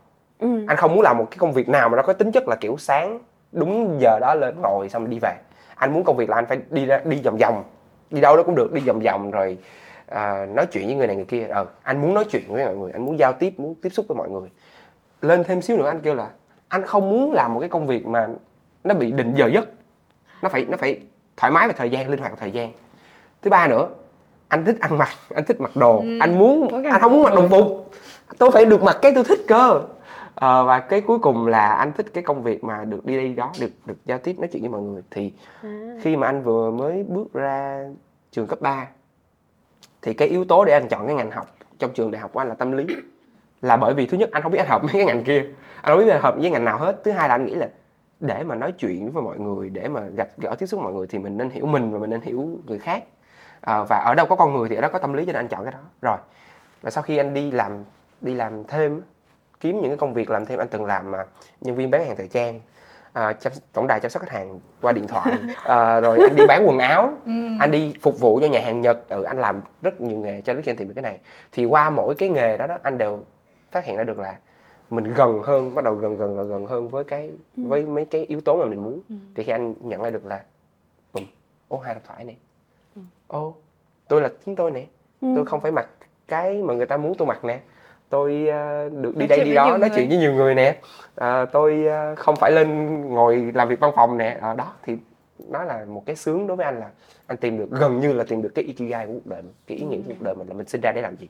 anh không muốn làm một cái công việc nào mà nó có tính chất là kiểu sáng đúng giờ đó lên ngồi xong đi về. Anh muốn công việc là anh phải đi vòng vòng, đi đâu đó cũng được, đi vòng vòng rồi nói chuyện với người này người kia. Anh muốn nói chuyện với mọi người, anh muốn giao tiếp, muốn tiếp xúc với mọi người. Lên thêm xíu nữa anh kêu là anh không muốn làm một cái công việc mà nó bị định giờ giấc, nó phải thoải mái về thời gian, linh hoạt về thời gian. Thứ ba nữa, anh thích ăn mặc, anh thích mặc đồ, anh không muốn mặc đồng phục, tôi phải được mặc cái tôi thích cơ. Và cái cuối cùng là anh thích cái công việc mà được đi đây đó, được giao tiếp, nói chuyện với mọi người. Thì khi mà anh vừa mới bước ra trường cấp 3 thì cái yếu tố để anh chọn cái ngành học trong trường đại học của anh là tâm lý. Là bởi vì thứ nhất anh không biết anh hợp với cái ngành kia, anh không biết anh hợp với ngành nào hết. Thứ hai là anh nghĩ là để mà nói chuyện với mọi người, để mà gặp gỡ tiếp xúc mọi người thì mình nên hiểu mình và mình nên hiểu người khác. Và ở đâu có con người thì ở đó có tâm lý, cho nên anh chọn cái đó. Rồi và sau khi anh đi làm thêm, kiếm những cái công việc làm thêm, anh từng làm nhân viên bán hàng thời trang, tổng đài chăm sóc khách hàng qua điện thoại, rồi anh đi bán quần áo, anh đi phục vụ cho nhà hàng Nhật, anh làm rất nhiều nghề cho Lít Trên tìm được cái này. Thì qua mỗi cái nghề đó anh đều phát hiện ra được là mình gần hơn, bắt đầu gần hơn với mấy cái yếu tố mà mình muốn. Thì khi anh nhận ra được là hai độc thoại này, tôi là chính tôi này, tôi không phải mặc cái mà người ta muốn tôi mặc nè, tôi được đi đây đi đó, nói chuyện với nhiều người nè, tôi không phải lên ngồi làm việc văn phòng nè. Đó thì nó là một cái sướng đối với anh, là anh tìm được, gần như là tìm được cái ikigai của cuộc đời, cái ý nghĩa của cuộc đời mình là mình sinh ra để làm gì.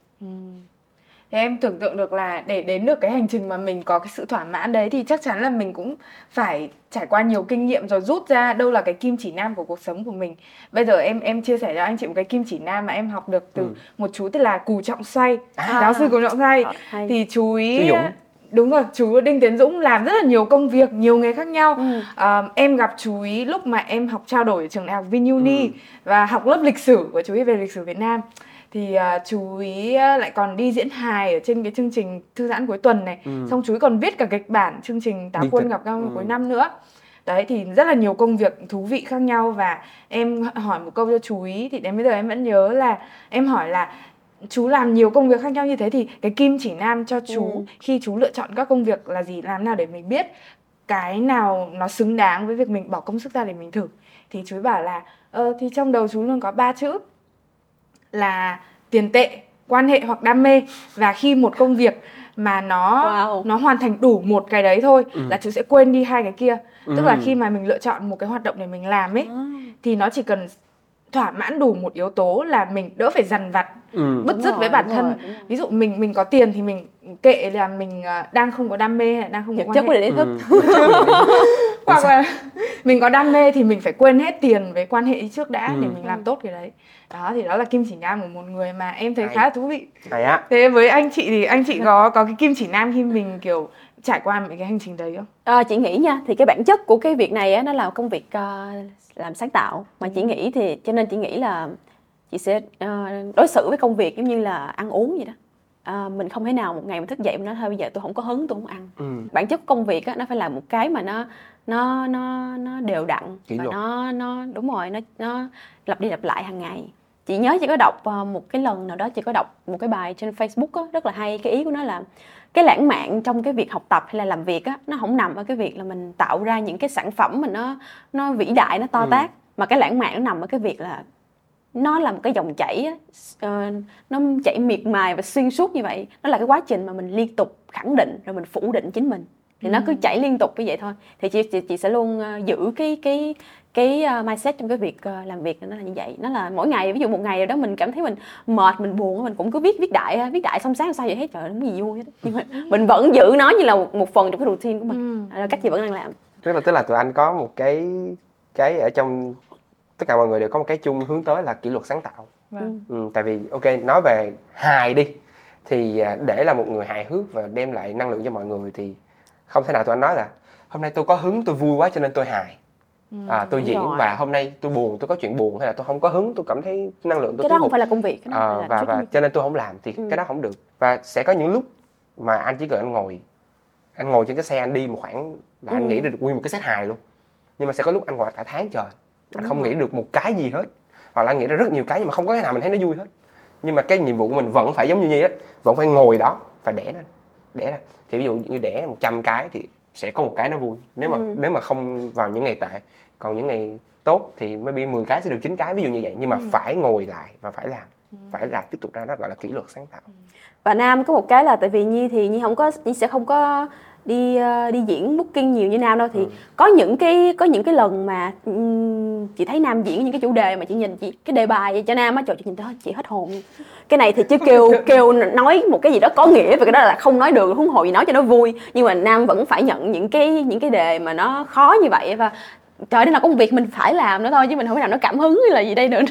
Thế em tưởng tượng được là để đến được cái hành trình mà mình có cái sự thỏa mãn đấy thì chắc chắn là mình cũng phải trải qua nhiều kinh nghiệm rồi rút ra đâu là cái kim chỉ nam của cuộc sống của mình. Bây giờ em chia sẻ cho anh chị một cái kim chỉ nam mà em học được từ một chú tên là Cù Trọng Xoay, giáo sư Cù Trọng Xoay. Thì chú ý... Đúng rồi, chú Đinh Tiến Dũng làm rất là nhiều công việc, nhiều nghề khác nhau. Em gặp chú ý lúc mà em học trao đổi ở trường đại học VinUni và học lớp lịch sử của chú ý về lịch sử Việt Nam. Thì chú ý lại còn đi diễn hài ở trên cái chương trình thư giãn cuối tuần này. Xong chú ý còn viết cả kịch bản chương trình Táo Quân Gặp Nhau cuối năm nữa. Đấy, thì rất là nhiều công việc thú vị khác nhau. Và em hỏi một câu cho chú ý, thì đến bây giờ em vẫn nhớ là em hỏi là chú làm nhiều công việc khác nhau như thế thì cái kim chỉ nam cho chú khi chú lựa chọn các công việc là gì, làm nào để mình biết cái nào nó xứng đáng với việc mình bỏ công sức ra để mình thử. Thì chú bảo là thì trong đầu chú luôn có 3 chữ là tiền tệ, quan hệ hoặc đam mê. Và khi một công việc mà nó hoàn thành đủ một cái đấy thôi là chú sẽ quên đi hai cái kia. Tức là khi mà mình lựa chọn một cái hoạt động để mình làm ấy thì nó chỉ cần thỏa mãn đủ một yếu tố là mình đỡ phải dằn vặt, bứt rứt với bản thân. Ví dụ mình có tiền thì mình kệ là mình đang không có đam mê, đang không có quan hệ. Hoặc là mình có đam mê thì mình phải quên hết tiền với quan hệ trước đã để mình làm tốt cái đấy. Đó, thì đó là kim chỉ nam của một người mà em thấy khá là thú vị. Thế với anh chị thì anh chị có cái kim chỉ nam khi mình kiểu trải qua mấy cái hành trình đấy không? Chị nghĩ nha, thì cái bản chất của cái việc này á, nó là công việc làm sáng tạo. Mà chị nghĩ thì, cho nên chị nghĩ là chị sẽ đối xử với công việc giống như là ăn uống vậy đó. Mình không thể nào một ngày mình thức dậy mình nói thôi bây giờ tôi không có hứng, tôi không ăn. Bản chất của công việc á, nó phải là một cái mà nó đều đặn, nó đúng rồi, nó lặp đi lặp lại hàng ngày. Chị nhớ chị có đọc một cái lần nào đó, chị có đọc một cái bài trên Facebook á, rất là hay. Cái ý của nó là cái lãng mạn trong cái việc học tập hay là làm việc á, nó không nằm ở cái việc là mình tạo ra những cái sản phẩm mà nó vĩ đại, nó to tát, mà cái lãng mạn nó nằm ở cái việc là nó là một cái dòng chảy á, nó chảy miệt mài và xuyên suốt như vậy. Nó là cái quá trình mà mình liên tục khẳng định rồi mình phủ định chính mình, thì nó cứ chảy liên tục như vậy thôi. Thì chị sẽ luôn giữ cái mindset trong cái việc làm việc nó là như vậy. Nó là mỗi ngày, ví dụ một ngày rồi đó mình cảm thấy mình mệt, mình buồn, mình cũng cứ viết đại xong sáng sao vậy hết, trời ơi không có gì vui hết. Nhưng mà mình vẫn giữ nó như là một phần trong cái routine của mình. Cách gì vẫn đang làm. Tức là tụi anh có một cái ở trong tất cả mọi người đều có một cái chung hướng tới là kỷ luật sáng tạo. Tại vì nói về hài đi, thì để là một người hài hước và đem lại năng lượng cho mọi người thì không thể nào tụi anh nói là hôm nay tôi có hứng, tôi vui quá cho nên tôi hài. Tôi diễn rồi. Và hôm nay tôi buồn, tôi có chuyện buồn, hay là tôi không có hứng, tôi cảm thấy năng lượng tôi cái đó không phải là công việc, cái đó là và cho nên tôi không làm thì cái đó không được. Và sẽ có những lúc mà anh chỉ cần anh ngồi trên cái xe anh đi một khoảng là anh nghĩ được nguyên một cái set hài luôn. Nhưng mà sẽ có lúc anh ngồi cả tháng trời anh không nghĩ được một cái gì hết, hoặc là anh nghĩ ra rất nhiều cái nhưng mà không có cái nào mình thấy nó vui hết. Nhưng mà cái nhiệm vụ của mình vẫn phải giống như Nhi đó, vẫn phải ngồi đó và đẻ ra. Thì ví dụ như đẻ 100 cái thì sẽ có một cái nó vui, nếu mà không vào những ngày tệ, còn những ngày tốt thì mới bị 10 cái sẽ được 9 cái, ví dụ như vậy. Nhưng mà phải ngồi lại và phải làm tiếp tục ra, đó gọi là kỷ luật sáng tạo. Và Nam có một cái là tại vì Nhi thì Nhi sẽ không có đi diễn booking nhiều như Nam đâu, thì có những cái lần mà chị thấy Nam diễn những cái chủ đề mà chị nhìn cái đề bài vậy cho Nam á, trời, chị nhìn đó chị hết hồn. Cái này thì chứ kêu nói một cái gì đó có nghĩa về cái đó là không nói được, huống hồ gì nói cho nó vui. Nhưng mà Nam vẫn phải nhận những cái đề mà nó khó như vậy, và trời ơi, đây là công việc mình phải làm nữa thôi, chứ mình không thể nào nó cảm hứng hay là gì đây nữa.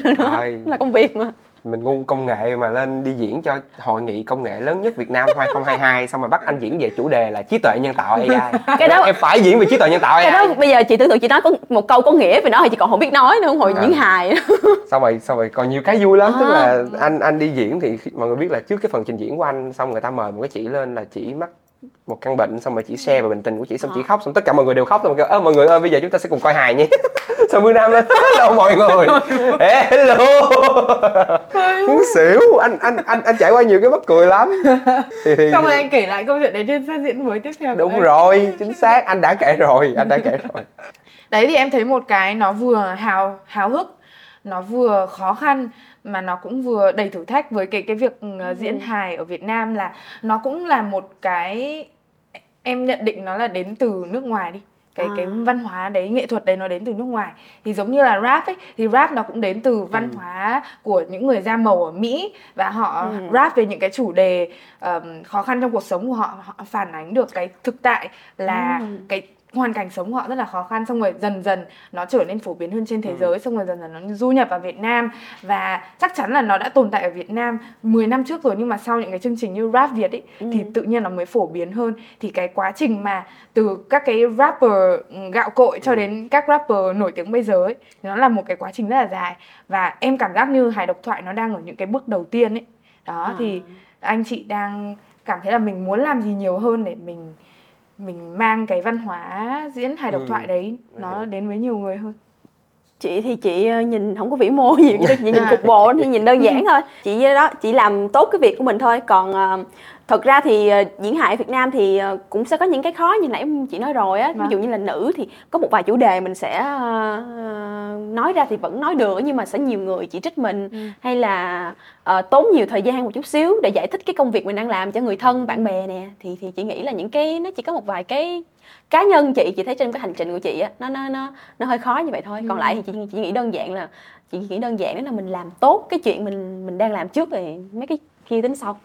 Là công việc mà mình ngu công nghệ mà lên đi diễn cho hội nghị công nghệ lớn nhất Việt Nam 2022 xong rồi bắt anh diễn về chủ đề là trí tuệ nhân tạo AI. Cái đó em phải diễn về trí tuệ nhân tạo AI. Cái đó bây giờ chị tưởng tượng chị nói có một câu có nghĩa về nó thì chị còn không biết nói nữa, không hồi diễn hài. Xong rồi còn nhiều cái vui lắm. Tức là anh đi diễn thì mọi người biết là trước cái phần trình diễn của anh xong người ta mời một cái chị lên là chị mắc một căn bệnh, xong rồi chị share về bệnh tình của chị, xong chị khóc, xong tất cả mọi người đều khóc, xong kêu mọi người ơi bây giờ chúng ta sẽ cùng coi hài nhé. Xong Phương Nam lên hello mọi người, hello, muốn xỉu. Anh trải qua nhiều cái mắc cười lắm. Xong rồi anh kể lại câu chuyện đấy trên diễn mới tiếp theo. Đúng rồi, chính xác, anh đã kể rồi. Đấy, thì em thấy một cái nó vừa háo hức, nó vừa khó khăn, mà nó cũng vừa đầy thử thách với cái việc diễn hài ở Việt Nam, là nó cũng là một cái em nhận định nó là đến từ nước ngoài đi. cái văn hóa đấy, nghệ thuật đấy nó đến từ nước ngoài. Thì giống như là rap ấy, thì rap nó cũng đến từ văn hóa của những người da màu ở Mỹ, và họ rap về những cái chủ đề khó khăn trong cuộc sống của họ. Họ phản ánh được cái thực tại là cái hoàn cảnh sống của họ rất là khó khăn, xong rồi dần dần nó trở nên phổ biến hơn trên thế giới, xong rồi dần dần nó du nhập vào Việt Nam. Và chắc chắn là nó đã tồn tại ở Việt Nam 10 năm trước rồi, nhưng mà sau những cái chương trình như Rap Việt ấy, thì tự nhiên nó mới phổ biến hơn. Thì cái quá trình mà từ các cái rapper gạo cội cho đến các rapper nổi tiếng bây giờ ấy, nó là một cái quá trình rất là dài. Và em cảm giác như Hài Độc Thoại nó đang ở những cái bước đầu tiên ấy. Đó, thì anh chị đang cảm thấy là mình muốn làm gì nhiều hơn để mình mang cái văn hóa diễn Hài Độc Thoại đấy nó đến với nhiều người hơn. Chị thì chị nhìn không có vĩ mô gì, chị nhìn cục bộ thì nhìn đơn giản thôi. Chị đó, chị làm tốt cái việc của mình thôi. Còn thật ra thì diễn hài Việt Nam thì cũng sẽ có những cái khó như nãy chị nói rồi á. Ví dụ như là nữ thì có một vài chủ đề mình sẽ nói ra thì vẫn nói được, nhưng mà sẽ nhiều người chỉ trích mình, hay là tốn nhiều thời gian một chút xíu để giải thích cái công việc mình đang làm cho người thân, bạn bè nè. Thì chị nghĩ là những cái nó chỉ có một vài cái cá nhân chị thấy trên cái hành trình của chị á, nó hơi khó như vậy thôi. Còn lại thì chị nghĩ đơn giản là đó là mình làm tốt cái chuyện mình đang làm trước, rồi mấy cái kia tính sau.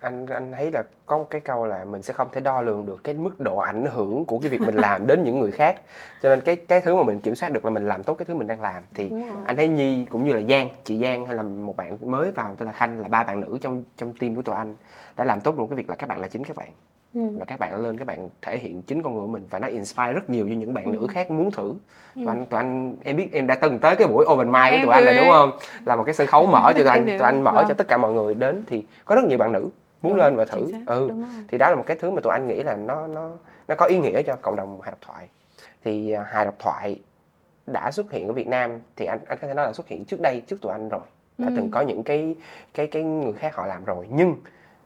Anh thấy là có một cái câu là mình sẽ không thể đo lường được cái mức độ ảnh hưởng của cái việc mình làm đến những người khác, cho nên cái thứ mà mình kiểm soát được là mình làm tốt cái thứ mình đang làm. Thì anh thấy Nhi cũng như là Giang, chị Giang hay là một bạn mới vào tên là Khanh, là ba bạn nữ trong team của tụi anh đã làm tốt được cái việc là các bạn là chính các bạn, và các bạn đã lên, các bạn thể hiện chính con người của mình, và nó inspire rất nhiều cho những bạn nữ khác muốn thử. Tụi anh em biết em đã từng tới cái buổi open mic của tụi anh rồi đúng không, là một cái sân khấu mở cho tụi anh mở cho tất cả mọi người đến, thì có rất nhiều bạn nữ muốn lên và thử. Thì đó là một cái thứ mà tụi anh nghĩ là nó có ý nghĩa cho cộng đồng Hài Độc Thoại. Thì Hài Độc Thoại đã xuất hiện ở Việt Nam thì anh có thể nói là xuất hiện trước đây, trước tụi anh rồi, đã từng có những cái người khác họ làm rồi. Nhưng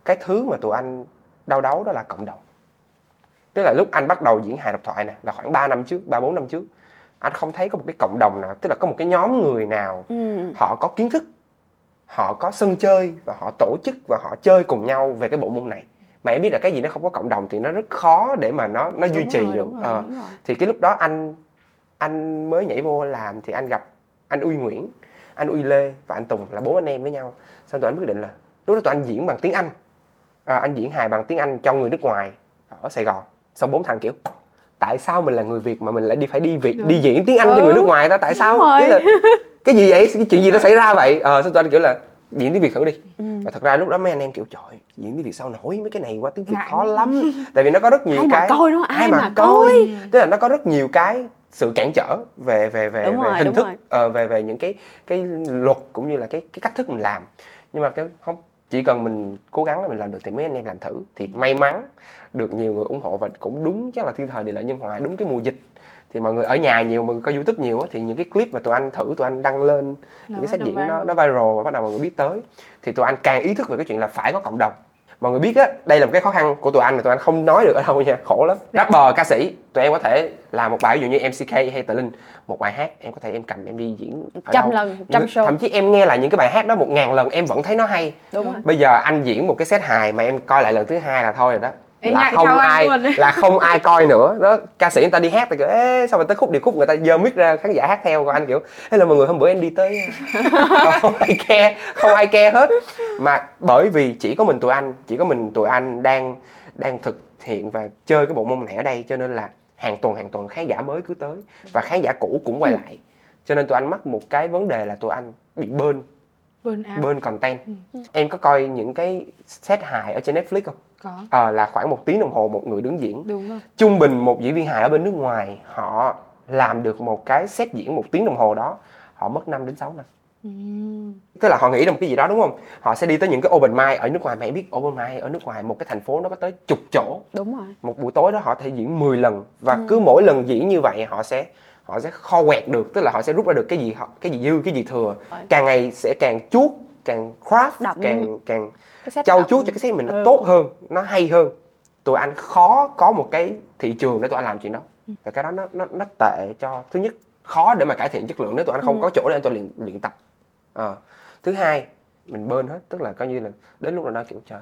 cái thứ mà tụi anh đau đấu đó là cộng đồng. Tức là lúc anh bắt đầu diễn Hài Độc Thoại này là khoảng 3-4 năm trước, anh không thấy có một cái cộng đồng nào, tức là có một cái nhóm người nào họ có kiến thức, họ có sân chơi và họ tổ chức và họ chơi cùng nhau về cái bộ môn này. Mà em biết là cái gì nó không có cộng đồng thì nó rất khó để mà nó duy trì được. Thì cái lúc đó anh mới nhảy vô làm thì anh gặp anh Uy Nguyễn, anh Uy Lê và anh Tùng, là 4 anh em với nhau. Xong tụi anh quyết định là lúc đó tụi anh diễn bằng tiếng Anh. Anh diễn hài bằng tiếng Anh cho người nước ngoài ở Sài Gòn. Xong 4 thằng kiểu tại sao mình là người Việt mà mình lại đi diễn tiếng Anh cho người nước ngoài ta, tại sao? Cái gì vậy? Cái chuyện gì nó xảy ra vậy? Xong tụi anh kiểu là diễn tiếng Việt thử đi. Và thật ra lúc đó mấy anh em kiểu trời, diễn tiếng Việt sao nổi, mấy cái này qua tiếng Việt khó lắm. Tại vì nó có rất nhiều cái ai mà coi. Tức là nó có rất nhiều cái sự cản trở về hình thức, về những cái luật cũng như là cái cách thức mình làm. Nhưng mà không, chỉ cần mình cố gắng là mình làm được thì mấy anh em làm thử. Thì may mắn được nhiều người ủng hộ, và cũng đúng chắc là thiên thời địa lợi nhân hòa, đúng cái mùa dịch thì mọi người ở nhà nhiều, mọi người coi YouTube nhiều, thì những cái clip mà tụi anh thử, tụi anh đăng lên những cái sách diễn nó viral và bắt đầu mọi người biết tới. Thì tụi anh càng ý thức về cái chuyện là phải có cộng đồng. Mọi người biết á, đây là một cái khó khăn của tụi anh mà tụi anh không nói được ở đâu nha, khổ lắm. Rapper, ca sĩ, tụi em có thể làm một bài ví dụ như MCK hay Tlinh, một bài hát em có thể em cầm em đi diễn 100 lần, 100 show. Thậm chí em nghe lại những cái bài hát đó 1000 lần em vẫn thấy nó hay. Bây giờ anh diễn một cái set hài mà em coi lại lần thứ 2 là thôi rồi đó. Không ai coi nữa đó. Ca sĩ người ta đi hát thì kiểu ê sao mà tới khúc điệp khúc người ta giơ mic ra khán giả hát theo, còn anh kiểu ê là mọi người hôm bữa em đi tới không ai care hết. Mà bởi vì chỉ có mình tụi anh đang thực hiện và chơi cái bộ môn này ở đây, cho nên là hàng tuần khán giả mới cứ tới và khán giả cũ cũng quay lại, cho nên tụi anh mắc một cái vấn đề là tụi anh bị bơn content. Em có coi những cái set hài ở trên Netflix không? Là khoảng 1 tiếng đồng hồ một người đứng diễn. Đúng rồi. Trung bình một diễn viên hài ở bên nước ngoài họ làm được một cái set diễn 1 tiếng đồng hồ đó họ mất 5 đến 6 năm. Tức là họ nghĩ ra một cái gì đó đúng không? Họ sẽ đi tới những cái open mic ở nước ngoài. Mày biết open mic ở nước ngoài một cái thành phố nó có tới 10 chỗ. Đúng rồi. Một buổi tối đó họ thể diễn 10 lần và cứ mỗi lần diễn như vậy họ sẽ kho quẹt được, tức là họ sẽ rút ra được cái gì dư, cái gì thừa. Càng ngày sẽ càng chuốt, càng craft, càng trau chuốt cho cái set mình nó tốt hơn, nó hay hơn. Tụi anh khó có một cái thị trường để tụi anh làm chuyện đó. Và cái đó nó tệ cho, thứ nhất khó để mà cải thiện chất lượng nếu tụi anh không có chỗ để tụi anh luyện tập. Thứ hai mình bơn hết, tức là coi như là đến lúc nào đó kiểu trời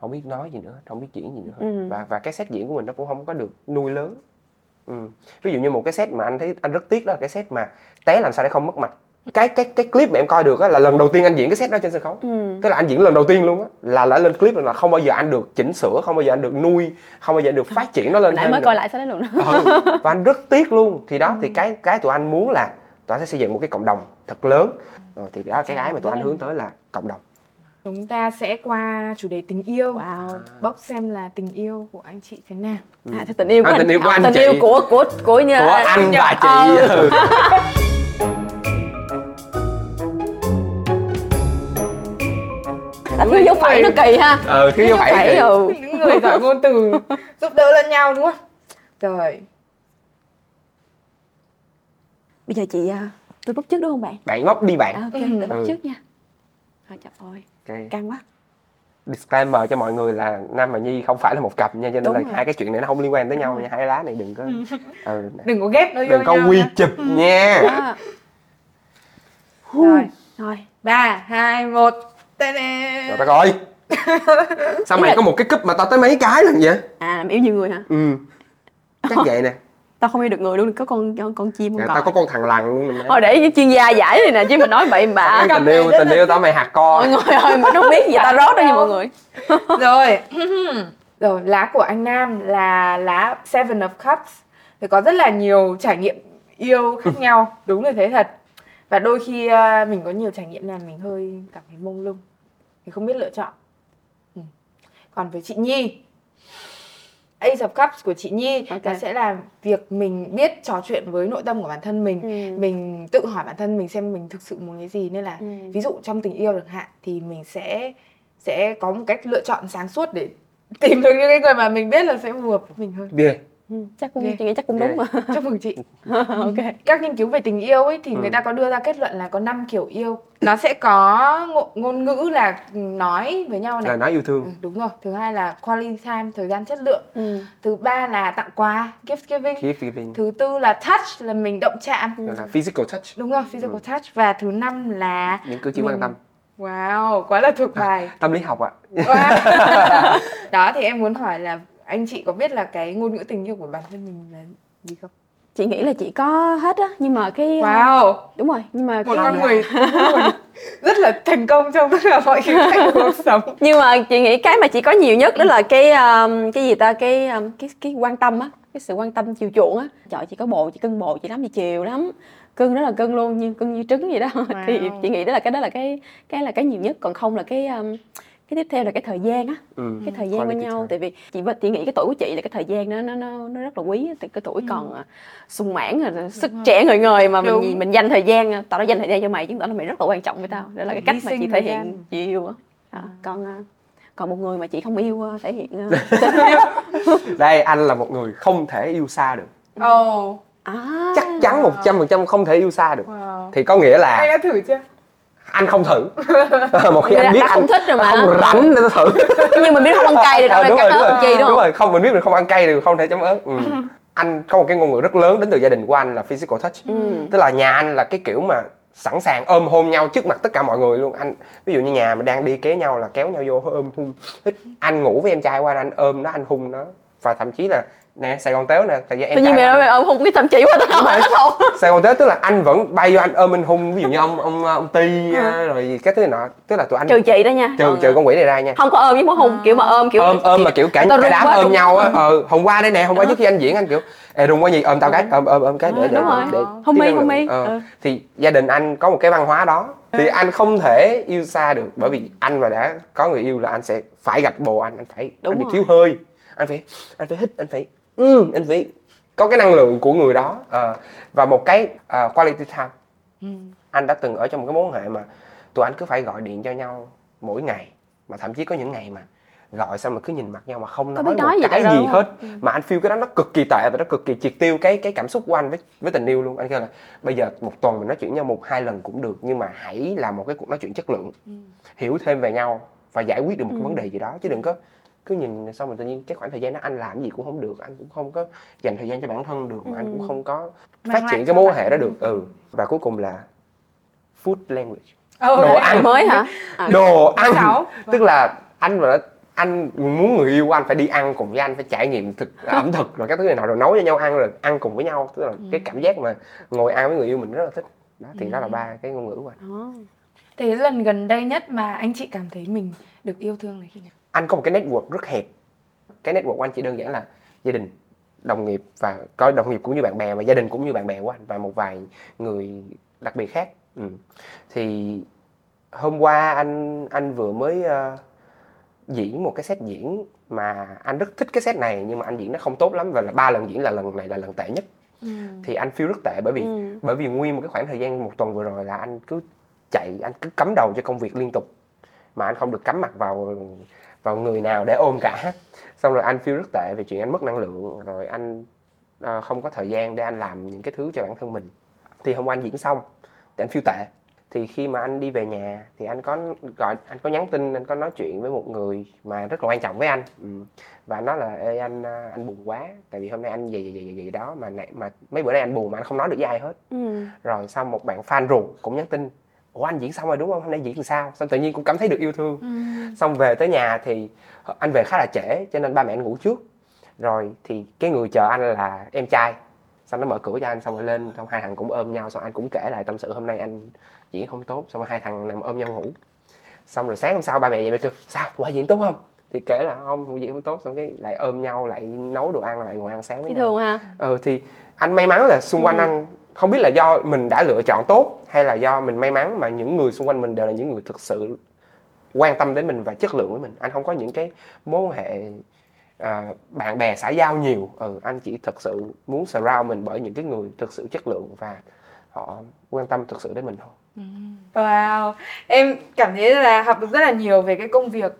không biết nói gì nữa, không biết diễn gì nữa. Và cái set diễn của mình nó cũng không có được nuôi lớn. Ví dụ như một cái set mà anh thấy anh rất tiếc đó là cái set mà Té Làm Sao Để Không Mất Mặt. Cái clip mà em coi được á là lần đầu tiên anh diễn cái set đó trên sân khấu. Tức là anh diễn lần đầu tiên luôn á, là lên clip là không bao giờ anh được chỉnh sửa, không bao giờ anh được nuôi, không bao giờ anh được phát triển nó lên. Lại mới coi lại sao đấy luôn. Và anh rất tiếc luôn. Thì đó, thì cái tụi anh muốn là tụi anh sẽ xây dựng một cái cộng đồng thật lớn. Rồi thì đó là cái mà tụi anh hướng tới là cộng đồng. Chúng ta sẽ qua chủ đề tình yêu. Bóc xem là tình yêu của anh chị thế nào. Tình yêu của anh, tình yêu của anh và chị. Thiếu dấu phẩy nó kỳ ha. Thiếu dấu phẩy. Những người giỏi ngôn từ giúp đỡ lẫn nhau đúng không? Rồi. Bây giờ chị, tôi bốc trước đúng không bạn? Bạn bốc đi bạn. Ok, tôi bốc trước nha. Thôi chập ơi, okay. Căng quá. Disclaimer cho mọi người là Nam và Nhi không phải là một cặp nha, cho nên là hai cái chuyện này nó không liên quan tới nhau nha. Hai lá này đừng có đừng có ghép nó vô nhau, đừng có quy chụp nha. Rồi 3, 2, 1. Rồi ta coi. Sao mày có một cái cúp mà tao tới mấy cái lần vậy? Mày yêu nhiều người hả? Chắc vậy nè. Tao không yêu được người luôn, có con chim không? Tao có con thằng lằn luôn mình. Thôi để chuyên gia giải này nè, chứ mình nói bậy bạ. Tình yêu tao mày hạt con. Mọi người ơi, mình không biết gì tao rót đâu nha mọi người. Rồi lá của anh Nam là lá Seven of Cups. Thì có rất là nhiều trải nghiệm yêu khác nhau, đúng là thế thật. Và đôi khi mình có nhiều trải nghiệm làm mình hơi cảm thấy mông lung, mình không biết lựa chọn. Còn với chị Nhi, Ace of Cups của chị Nhi sẽ là việc mình biết trò chuyện với nội tâm của bản thân mình. Mình tự hỏi bản thân mình xem mình thực sự muốn cái gì. Nên là ví dụ trong tình yêu được hạn thì mình sẽ có một cách lựa chọn sáng suốt để tìm được những cái người mà mình biết là sẽ phù hợp với mình hơn. Chắc cũng đúng mà. Chúc mừng chị. Các nghiên cứu về tình yêu ấy thì người ta có đưa ra kết luận là có 5 kiểu yêu. Nó sẽ có ngôn ngữ là nói với nhau này. Là nói yêu thương. Đúng rồi. Thứ hai là quality time, thời gian chất lượng. Thứ ba là tặng quà, gift giving. Thứ tư là touch, là mình động chạm. Là physical touch. Đúng rồi, physical touch. Và thứ năm là những cử chỉ quan tâm. Wow, quá là thuộc bài. Tâm lý học ạ. Đó thì em muốn hỏi là anh chị có biết là cái ngôn ngữ tình yêu của bản thân mình là gì không? Chị nghĩ là chị có hết á, nhưng mà cái... Wow! Đúng rồi, nhưng mà... Một con người rất là thành công trong tất cả mọi khía cạnh của cuộc sống. Nhưng mà chị nghĩ cái mà chị có nhiều nhất đó là cái quan tâm á, cái sự quan tâm chiều chuộng á. Trời, chị có bồ, chị cưng bồ chị lắm, chị chiều lắm. Cưng rất là cưng luôn, nhưng cưng như trứng vậy đó. Wow. Thì chị nghĩ đó là cái nhiều nhất, còn không là cái tiếp theo là cái thời gian á, cái thời gian bên nhau. Tại vì chị nghĩ cái tuổi của chị là cái thời gian nó rất là quý. Cái tuổi còn sung mãn, sức trẻ ngời mà mình dành thời gian, tao đã dành thời gian cho mày chứng tỏ là mày rất là quan trọng với tao. Đó là cái cách mà chị thể hiện chị yêu á. Còn một người mà chị không yêu thể hiện đây, anh là một người không thể yêu xa được. Chắc chắn 100% không thể yêu xa được. Thì có nghĩa là anh đã thử chưa? Anh không thử. Một khi anh biết anh không thích rồi mà không rảnh để thử. Nhưng mình biết không ăn cay thì đâu là cắt ớt chi đúng không? Đúng rồi, không, mình biết mình không ăn cay thì không thể chấm ớt. Anh có một cái ngôn ngữ rất lớn đến từ gia đình của anh là physical touch. Tức là nhà anh là cái kiểu mà sẵn sàng ôm hôn nhau trước mặt tất cả mọi người luôn. Anh ví dụ như nhà mà đang đi kế nhau là kéo nhau vô ôm hôn. Anh ngủ với em trai qua anh ôm nó, anh hung nó. Và thậm chí là nè, Sài Gòn Tếu nè, tại vì em trai mày ôm hung cái thậm chí quá tao không. Sài Gòn Tếu tức là anh vẫn bay vô anh ôm anh hung, ví dụ như ông Ti rồi các thứ này nọ, tức là tụi anh trừ chị đó nha, trừ con quỷ này ra nha, không có ôm với mối hung, kiểu mà ôm mà kiểu cả đám ôm nhau á. Hôm qua đây nè, hôm qua trước khi anh diễn anh kiểu rung quá gì ôm tao cái ôm cái để không mi. Thì gia đình anh có một cái văn hóa đó, thì anh không thể yêu xa được, bởi vì anh mà đã có người yêu là anh sẽ phải gặp bồ anh phải bị thiếu hơi, anh phải hít, anh phải có cái năng lượng của người đó. Và một cái quality time. Anh đã từng ở trong một cái mối quan hệ mà tụi anh cứ phải gọi điện cho nhau mỗi ngày, mà thậm chí có những ngày mà gọi xong mà cứ nhìn mặt nhau mà không nói một cái gì hết. Mà anh feel cái đó nó cực kỳ tệ và nó cực kỳ triệt tiêu cái cảm xúc của anh với tình yêu luôn. Anh kêu là bây giờ một tuần mình nói chuyện nhau 1-2 lần cũng được, nhưng mà hãy làm một cái cuộc nói chuyện chất lượng, hiểu thêm về nhau và giải quyết được một cái vấn đề gì đó, chứ đừng có cứ nhìn xong rồi tự nhiên cái khoảng thời gian đó anh làm gì cũng không được, anh cũng không có dành thời gian cho bản thân được, mà anh cũng không có phát triển cái mối quan hệ đó được. Và cuối cùng là food language, đồ ăn mới hả? Đồ ăn, tức là anh mà anh muốn người yêu của anh phải đi ăn cùng với anh, phải trải nghiệm ẩm thực rồi các thứ này nọ, rồi nấu với nhau ăn, rồi ăn cùng với nhau, tức là cái cảm giác mà ngồi ăn với người yêu mình rất là thích. Đó, thì đó là ba cái ngôn ngữ của anh. Thế lần gần đây nhất mà anh chị cảm thấy mình được yêu thương là khi nào? Anh có một cái network rất hẹp. Cái network của anh chỉ đơn giản là gia đình, đồng nghiệp, và coi đồng nghiệp cũng như bạn bè và gia đình cũng như bạn bè của anh và một vài người đặc biệt khác. Thì hôm qua anh vừa mới diễn một cái set diễn mà anh rất thích cái set này, nhưng mà anh diễn nó không tốt lắm và là 3 lần diễn, là lần này là lần tệ nhất. Thì anh feel rất tệ, bởi vì nguyên một cái khoảng thời gian một tuần vừa rồi là anh cứ chạy, anh cứ cắm đầu cho công việc liên tục mà anh không được cắm mặt vào người nào để ôm cả. Xong rồi anh feel rất tệ về chuyện anh mất năng lượng, rồi anh không có thời gian để anh làm những cái thứ cho bản thân mình. Thì hôm qua anh diễn xong thì anh feel tệ. Thì khi mà anh đi về nhà thì anh có gọi, anh có nhắn tin, anh có nói chuyện với một người mà rất là quan trọng với anh. Và nói là ê anh buồn quá, tại vì hôm nay anh gì đó mà mấy bữa nay anh buồn mà anh không nói được với ai hết. Rồi sau một bạn fan ruột cũng nhắn tin, ủa anh diễn xong rồi đúng không, hôm nay diễn làm sao? Xong tự nhiên cũng cảm thấy được yêu thương. Xong về tới nhà thì anh về khá là trễ, cho nên ba mẹ anh ngủ trước. Rồi thì cái người chờ anh là em trai. Xong nó mở cửa cho anh, xong rồi lên, xong hai thằng cũng ôm nhau, xong anh cũng kể lại tâm sự hôm nay anh diễn không tốt, xong rồi hai thằng nằm ôm nhau ngủ. Xong rồi sáng hôm sau ba mẹ dậy kêu sao qua diễn tốt không, thì kể là không diễn không tốt, xong cái lại ôm nhau, lại nấu đồ ăn, lại ngồi ăn sáng với nhau. Thường ha. Thì anh may mắn là xung quanh anh, không biết là do mình đã lựa chọn tốt hay là do mình may mắn, mà những người xung quanh mình đều là những người thực sự quan tâm đến mình và chất lượng với mình. Anh không có những cái mối quan hệ bạn bè xã giao nhiều. Anh chỉ thực sự muốn surround mình bởi những cái người thực sự chất lượng và họ quan tâm thực sự đến mình thôi. Wow, em cảm thấy là học được rất là nhiều về cái công việc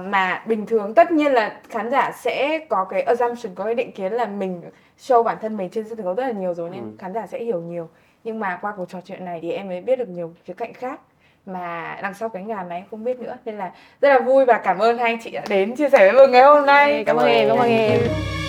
mà bình thường tất nhiên là khán giả sẽ có cái assumption, có cái định kiến là mình show bản thân mình trên sân khấu rất là nhiều rồi nên khán giả sẽ hiểu nhiều. Nhưng mà qua cuộc trò chuyện này thì em mới biết được nhiều khía cạnh khác mà đằng sau cái nhà mà em không biết nữa, nên là rất là vui và cảm ơn hai anh chị đã đến chia sẻ với mọi người ngày hôm nay. Cảm ơn em.